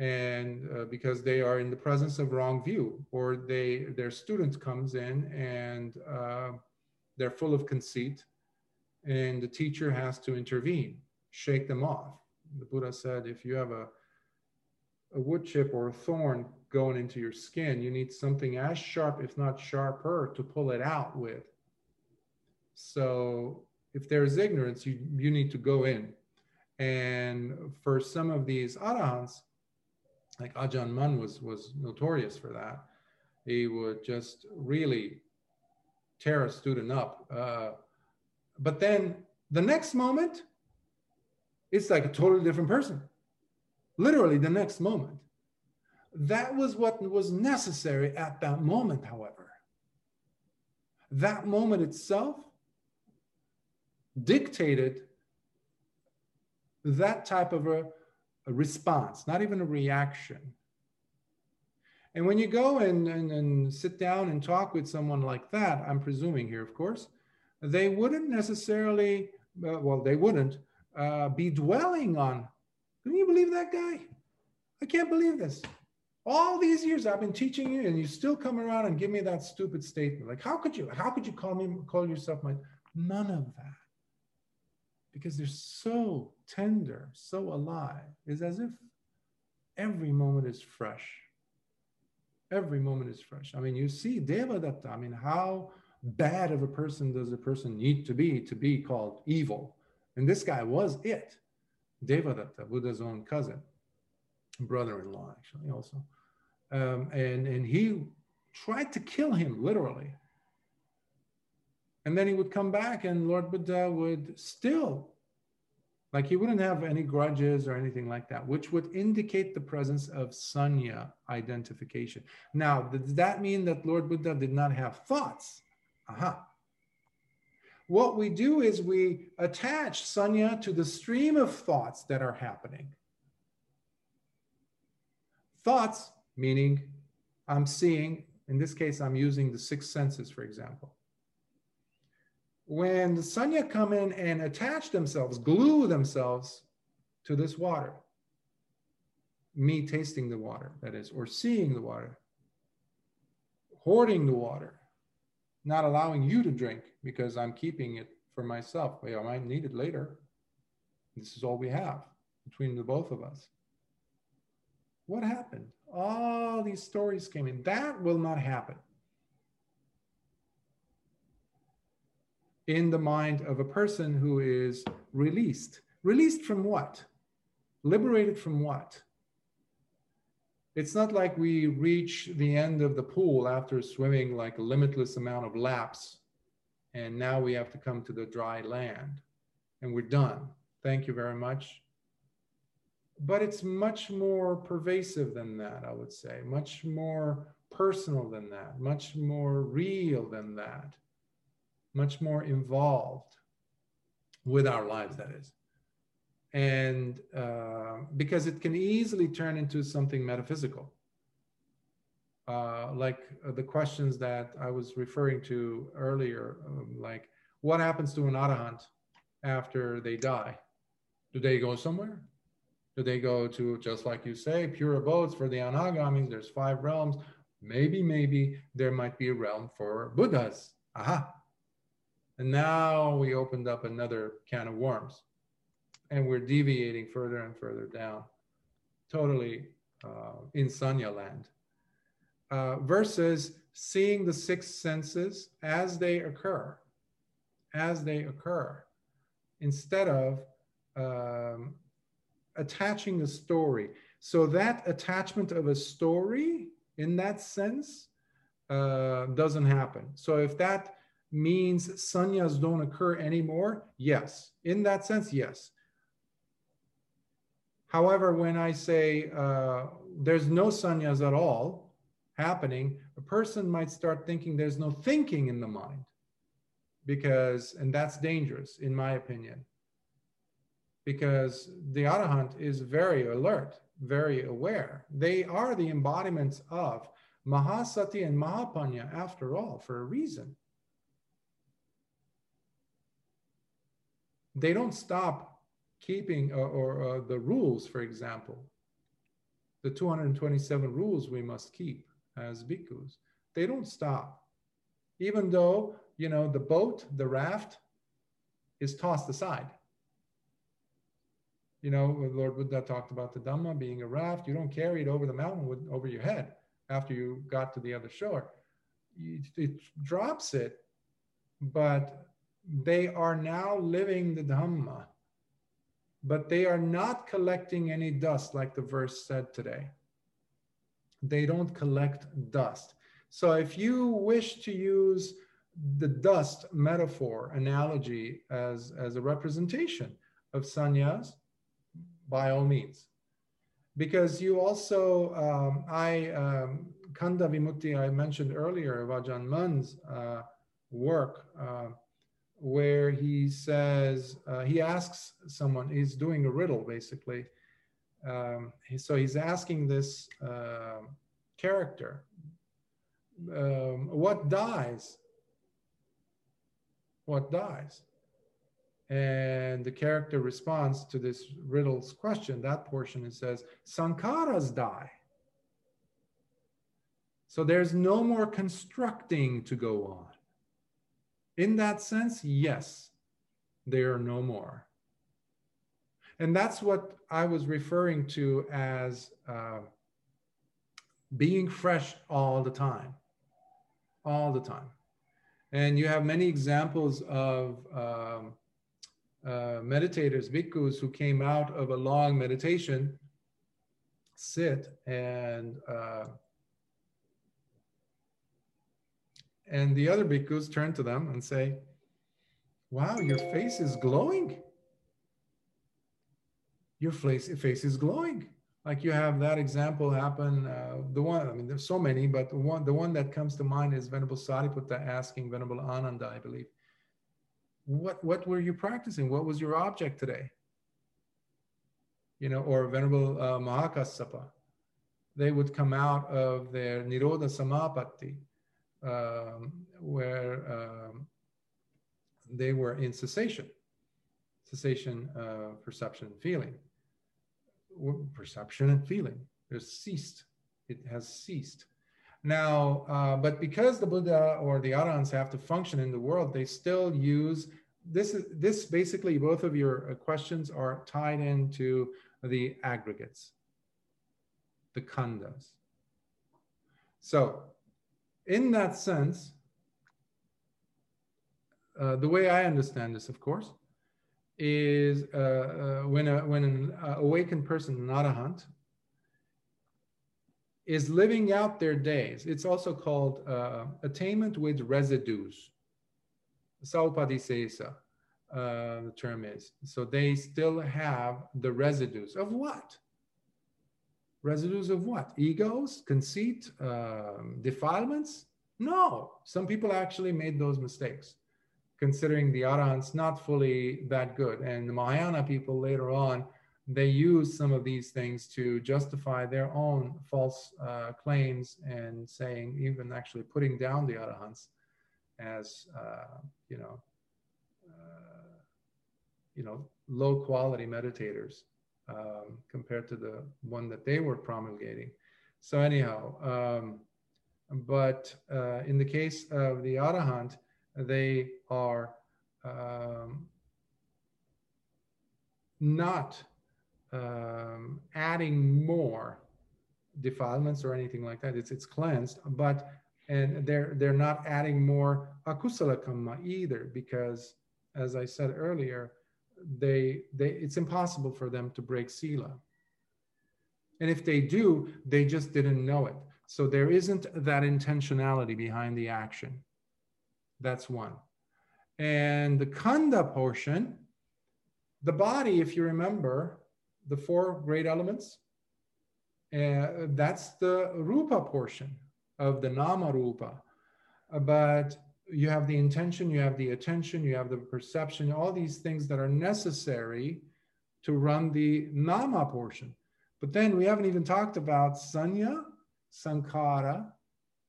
and because they are in the presence of wrong view, or their student comes in and they're full of conceit, and the teacher has to intervene, shake them off. The Buddha said, if you have a a wood chip or a thorn going into your skin. You need something as sharp, if not sharper, to pull it out with. So if there is ignorance, you need to go in. And for some of these arahants, like Ajahn Mun was notorious for that. He would just really tear a student up. But then the next moment, it's like a totally different person. Literally the next moment. That was what was necessary at that moment, however. That moment itself dictated that type of a response, not even a reaction. And when you go and sit down and talk with someone like that, I'm presuming here, of course, they wouldn't necessarily, well, they wouldn't be dwelling on, can you believe that guy? I can't believe this. All these years I've been teaching you and you still come around and give me that stupid statement. Like, how could you call yourself my, none of that. Because they're so tender, so alive. It's as if every moment is fresh. Every moment is fresh. I mean, you see Devadatta. I mean, how bad of a person does a person need to be called evil? And this guy was it. Devadatta, Buddha's own cousin, brother-in-law, actually, also. And he tried to kill him, literally. And then he would come back and Lord Buddha would still, like he wouldn't have any grudges or anything like that, which would indicate the presence of sanya identification. Now, does that mean that Lord Buddha did not have thoughts? Aha. What we do is we attach sanya to the stream of thoughts that are happening. Thoughts, meaning I'm seeing, in this case, I'm using the six senses, for example. When the sanya come in and attach themselves, glue themselves to this water, me tasting the water, that is, or seeing the water, hoarding the water, not allowing you to drink because I'm keeping it for myself. Well, I might need it later. This is all we have between the both of us. What happened? All these stories came in. That will not happen in the mind of a person who is released. Released from what? Liberated from what? It's not like we reach the end of the pool after swimming like a limitless amount of laps, and now we have to come to the dry land, and we're done. Thank you very much. But it's much more pervasive than that, I would say, much more personal than that, much more real than that, much more involved with our lives, that is. And because it can easily turn into something metaphysical, like the questions that I was referring to earlier, like what happens to an arahant after they die? Do they go somewhere? Do they go to, just like you say, pure abodes for the anagamis? There's 5 realms. Maybe there might be a realm for Buddhas. Aha. And now we opened up another can of worms, and we're deviating further and further down, totally in sanya land, versus seeing the six senses as they occur, instead of attaching a story. So that attachment of a story in that sense doesn't happen. So if that means sanyas don't occur anymore? Yes. In that sense, yes. However, when I say there's no sanyas at all happening, a person might start thinking there's no thinking in the mind, because, and that's dangerous, in my opinion, because the arahant is very alert, very aware. They are the embodiments of Mahasati and Mahapanya, after all, for a reason. They don't stop keeping the rules, for example, the 227 rules we must keep as bhikkhus. They don't stop, even though, you know, the boat, the raft is tossed aside. You know, Lord Buddha talked about the Dhamma being a raft. You don't carry it over the mountain over your head after you got to the other shore. It drops it, but they are now living the Dhamma, but they are not collecting any dust like the verse said today. They don't collect dust. So if you wish to use the dust metaphor analogy as a representation of sannyas, by all means. Because you also, Khandha vimutti, I mentioned earlier of Ajahn Mun's work, where he says, he asks someone, he's doing a riddle basically. So he's asking this character, what dies? What dies? And the character responds to this riddle's question, that portion, it says, sankharas die. So there's no more constructing to go on. In that sense, yes, there are no more. And that's what I was referring to as being fresh all the time, all the time. And you have many examples of meditators, bhikkhus, who came out of a long meditation, sit, and the other bhikkhus turn to them and say, wow, your face is glowing. Your face is glowing. Like you have that example happen. The one, I mean, there's so many, but the one that comes to mind is Venerable Sariputta asking Venerable Ananda, I believe, what were you practicing? What was your object today? You know, or Venerable Mahakassapa. They would come out of their Nirodha Samapatti, where they were in cessation, perception and feeling. Perception and feeling, there's ceased. It has ceased. Now, but because the Buddha or the Arahants have to function in the world, they still use, this basically, both of your questions are tied into the aggregates, the khandhas. So in that sense, the way I understand this, of course, is when an awakened person, an arahant, is living out their days. It's also called attainment with residues. Saupadisesa, the term is. So they still have the residues of what? Residues of what? Egos, conceit, defilements? No. Some people actually made those mistakes, considering the arahants not fully that good. And the Mahayana people later on, they use some of these things to justify their own false claims and saying, even actually putting down the arahants as, low quality meditators compared to the one that they were promulgating. So anyhow, but in the case of the arahant, they are not adding more defilements or anything like that. It's cleansed, but and they're not adding more akusala kamma either, because as I said earlier, it's impossible for them to break sila, and if they do, they just didn't know it. So there isn't that intentionality behind the action. That's one. And the khandha portion, the body, if you remember, the four great elements, that's the rupa portion of the nama rupa. But you have the intention, you have the attention, you have the perception, all these things that are necessary to run the nama portion. But then we haven't even talked about sanya, sankhara,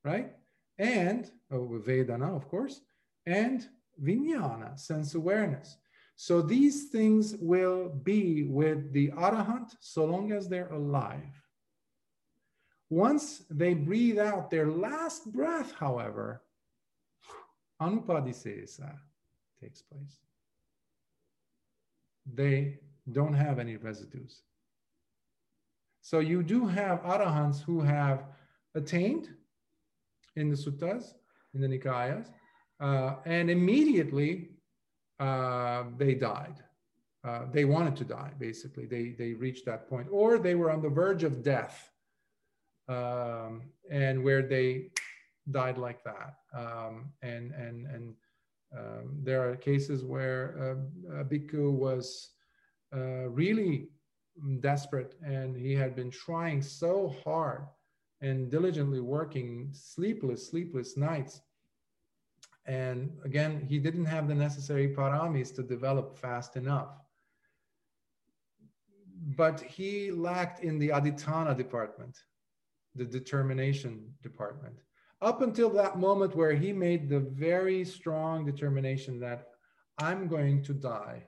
right? And vedana, of course, and vijnana, sense awareness. So these things will be with the arahant so long as they're alive. Once they breathe out their last breath, however, anupadisesa takes place. They don't have any residues. So you do have arahants who have attained in the suttas, in the nikayas, and immediately they died. They wanted to die, basically. They reached that point, or they were on the verge of death, and where they died like that. And there are cases where a bhikkhu was really desperate, and he had been trying so hard and diligently working sleepless nights. And again, he didn't have the necessary paramis to develop fast enough. But he lacked in the aditana department, the determination department. Up until that moment where he made the very strong determination that I'm going to die.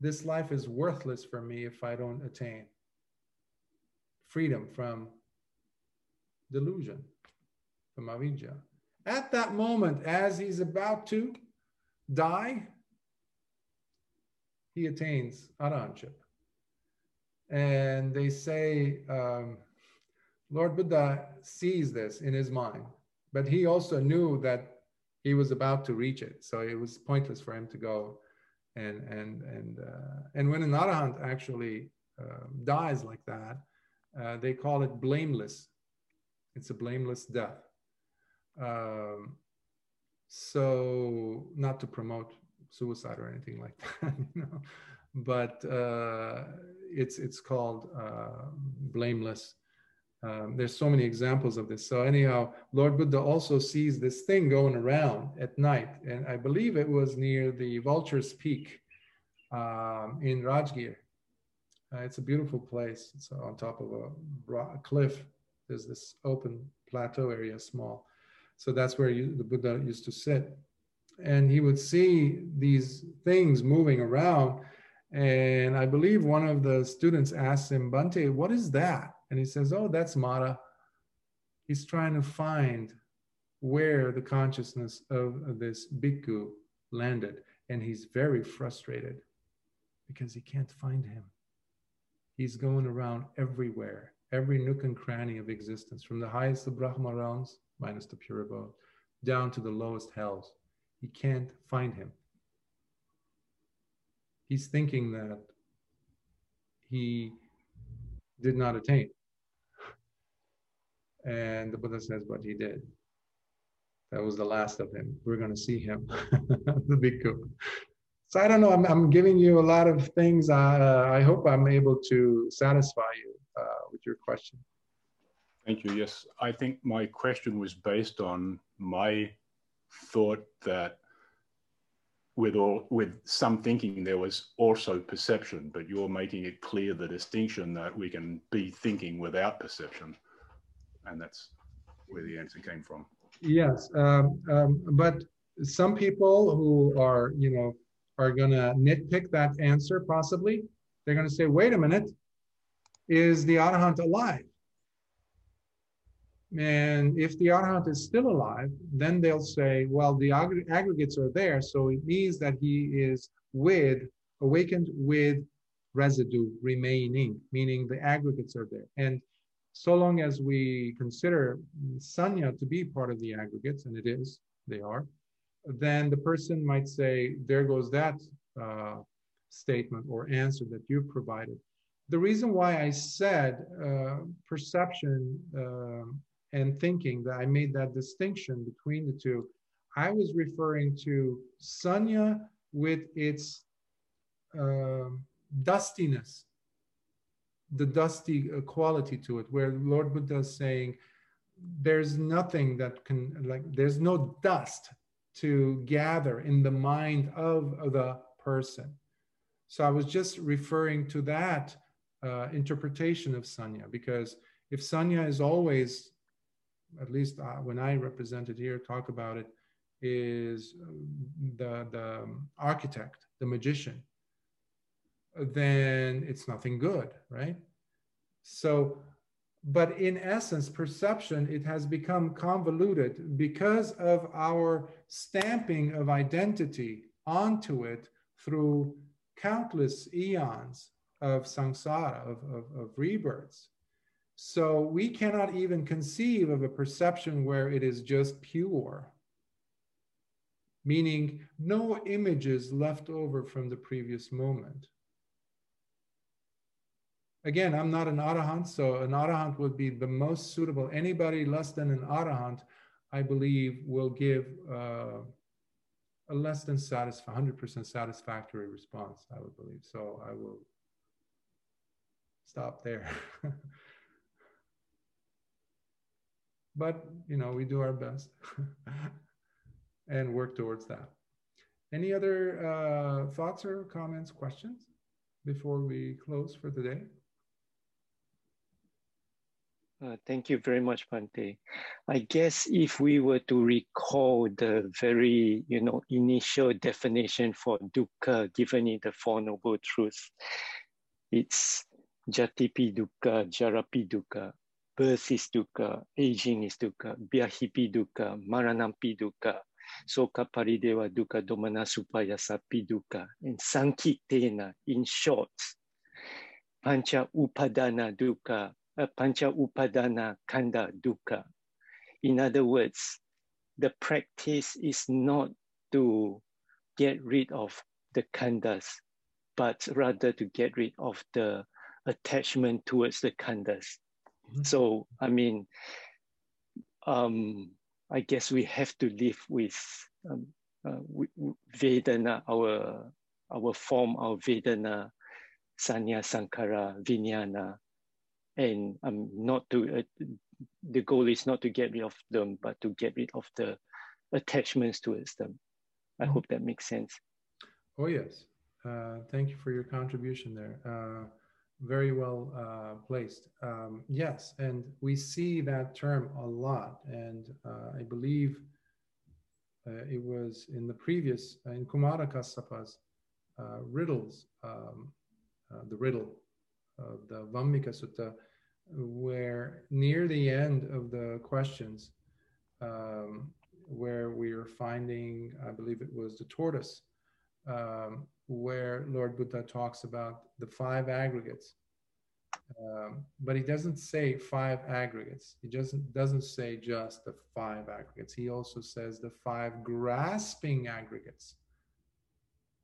This life is worthless for me if I don't attain freedom from delusion, from avidya. At that moment, as he's about to die, he attains arahantship. And they say, Lord Buddha sees this in his mind, but he also knew that he was about to reach it. So it was pointless for him to go. And when an arahant actually dies like that, they call it blameless. It's a blameless death. So not to promote suicide or anything like that, you know, but it's called blameless. There's so many examples of this. So anyhow, Lord Buddha also sees this thing going around at night. And I believe it was near the Vulture's Peak in Rajgir. It's a beautiful place. It's on top of a rock cliff. There's this open plateau area, small. So that's where the Buddha used to sit. And he would see these things moving around. And I believe one of the students asked him, Bhante, what is that? And he says, oh, that's Mara. He's trying to find where the consciousness of this bhikkhu landed. And he's very frustrated because he can't find him. He's going around everywhere, every nook and cranny of existence, from the highest of Brahma realms, minus the pure abode, down to the lowest hells. He can't find him. He's thinking that he did not attain. And the Buddha says, but he did. That was the last of him. We're going to see him, the bhikkhu. So I don't know, I'm giving you a lot of things. I hope I'm able to satisfy you with your question. Thank you. Yes, I think my question was based on my thought that with some thinking, there was also perception, but you're making it clear the distinction that we can be thinking without perception. And that's where the answer came from. Yes, but some people who are, you know, are gonna nitpick that answer possibly, they're gonna say, wait a minute, is the arahant alive? And if the arahant is still alive, then they'll say, well, the aggregates are there, so it means that he is awakened with residue remaining, meaning the aggregates are there. And so long as we consider sanya to be part of the aggregates, and it is, they are, then the person might say, there goes that statement or answer that you provided. The reason why I said perception and thinking, that I made that distinction between the two, I was referring to sanya with its dustiness, the dusty quality to it, where Lord Buddha is saying, there's nothing that can, like, there's no dust to gather in the mind of the person. So I was just referring to that interpretation of sanya, because if sanya is always, at least when I represented here, talk about it, is the architect, the magician, then it's nothing good, right? So, but in essence, perception, it has become convoluted because of our stamping of identity onto it through countless eons of samsara, of rebirths. So we cannot even conceive of a perception where it is just pure, meaning no images left over from the previous moment. Again, I'm not an arahant, so an arahant would be the most suitable. Anybody less than an arahant, I believe, will give a less than 100% satisfactory response, I would believe. So I will stop there. But, you know, we do our best and work towards that. Any other thoughts or comments, questions before we close for today? Thank you very much, Bhante. I guess if we were to recall the very, you know, initial definition for dukkha given in the Four Noble Truths, it's jatipi dukkha, jarapi dukkha. Birth is dukkha, aging is dukkha, vyahipi dukkha, maranampi dukkha, soka parideva dukkha, domana supayasapi dukkha, and sankitena, in short, pancha upadana kanda dukkha. In other words, the practice is not to get rid of the khandhas, but rather to get rid of the attachment towards the khandhas. So, I mean, I guess we have to live with Vedana, our form, our Vedana, Sanya, Sankara, Vijnana, and not to, the goal is not to get rid of them, but to get rid of the attachments towards them. I hope that makes sense. Oh, yes. Thank you for your contribution there. Very well placed. Yes, and we see that term a lot. And I believe it was in the previous, in Kumāra Kassapa's riddles, the riddle of the Vamika Sutta, where near the end of the questions, where we are finding, I believe it was the tortoise, where Lord Buddha talks about the five aggregates, but he doesn't say five aggregates. He doesn't say just the five aggregates. He also says the five grasping aggregates.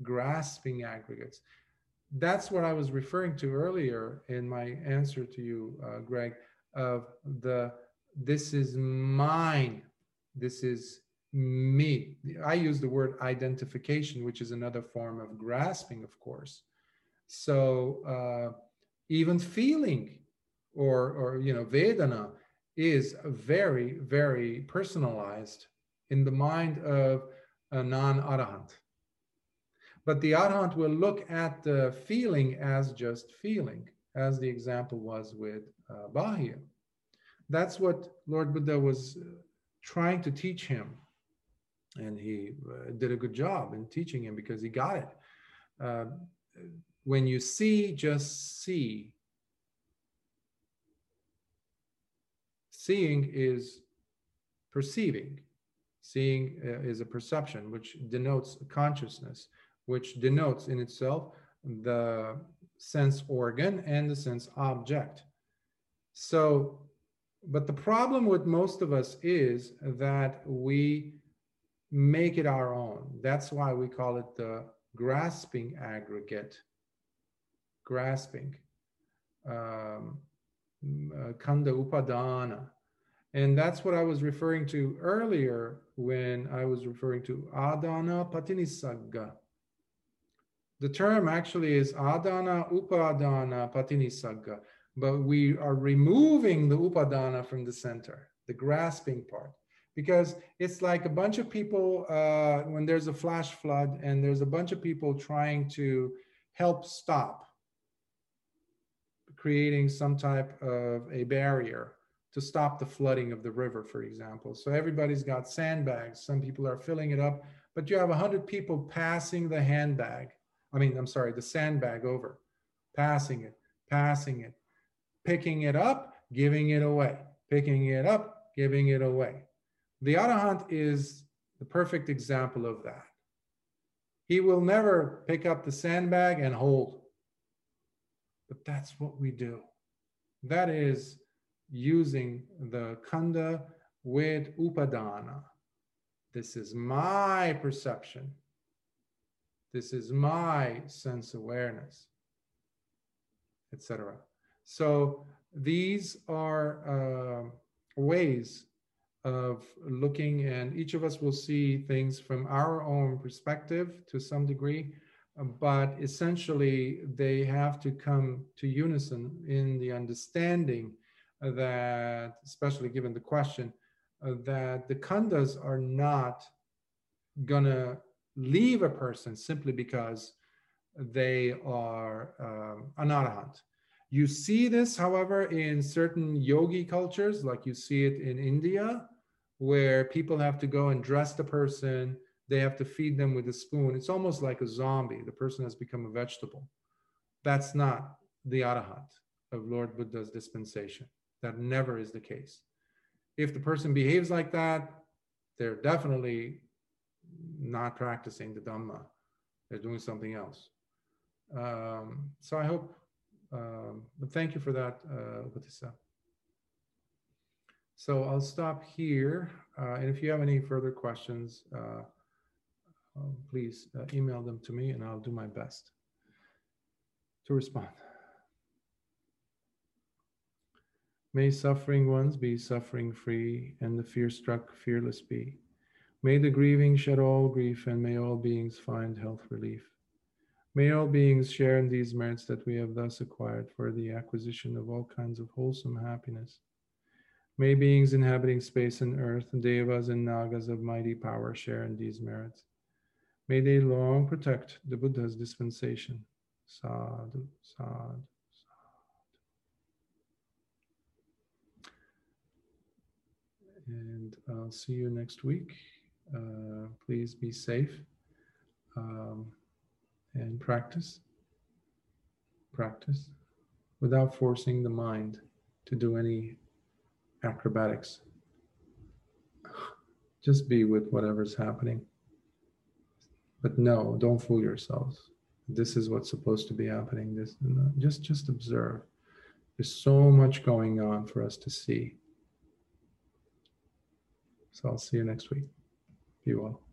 Grasping aggregates. That's what I was referring to earlier in my answer to you, Greg, of the this is mine, this is me. I use the word identification, which is another form of grasping, of course. So even feeling or you know, Vedana is very, very personalized in the mind of a non-arahant. But the arahant will look at the feeling as just feeling, as the example was with Bahiya. That's what Lord Buddha was trying to teach him. And he did a good job in teaching him because he got it. When you see, just see. Seeing is perceiving. Seeing is a perception, which denotes consciousness, which denotes in itself the sense organ and the sense object. So, but the problem with most of us is that we make it our own. That's why we call it the grasping aggregate. Grasping. Kanda upadana. And that's what I was referring to earlier when I was referring to adana patinisagga. The term actually is adana upadana patinisagga, but we are removing the upadana from the center, the grasping part. Because it's like a bunch of people, when there's a flash flood and there's a bunch of people trying to help stop, creating some type of a barrier to stop the flooding of the river, for example. So everybody's got sandbags. Some people are filling it up, but you have 100 people passing the the sandbag over, passing it, picking it up, giving it away, picking it up, giving it away. The arahant is the perfect example of that. He will never pick up the sandbag and hold. But that's what we do. That is using the khandha with upadana. This is my perception. This is my sense awareness, etc. So these are ways of looking, and each of us will see things from our own perspective to some degree, but essentially they have to come to unison in the understanding that, especially given the question, that the khandhas are not gonna leave a person simply because they are an arahant. You see this, however, in certain yogi cultures, like you see it in India, where people have to go and dress the person, they have to feed them with a spoon. It's almost like a zombie. The person has become a vegetable. That's not the arahant of Lord Buddha's dispensation. That never is the case. If the person behaves like that, they're definitely not practicing the Dhamma. They're doing something else. So I hope, but thank you for that, Bhattisa. So I'll stop here. And if you have any further questions, please email them to me and I'll do my best to respond. May suffering ones be suffering free and the fear-struck fearless be. May the grieving shed all grief and may all beings find health relief. May all beings share in these merits that we have thus acquired for the acquisition of all kinds of wholesome happiness. May beings inhabiting space and earth, devas and nagas of mighty power share in these merits. May they long protect the Buddha's dispensation. Sadhu, sadhu, sadhu. And I'll see you next week. Please be safe and practice without forcing the mind to do any acrobatics. Just be with whatever's happening. But no, don't fool yourselves. This is what's supposed to be happening. This, no, just observe. There's so much going on for us to see. So I'll see you next week. Be well.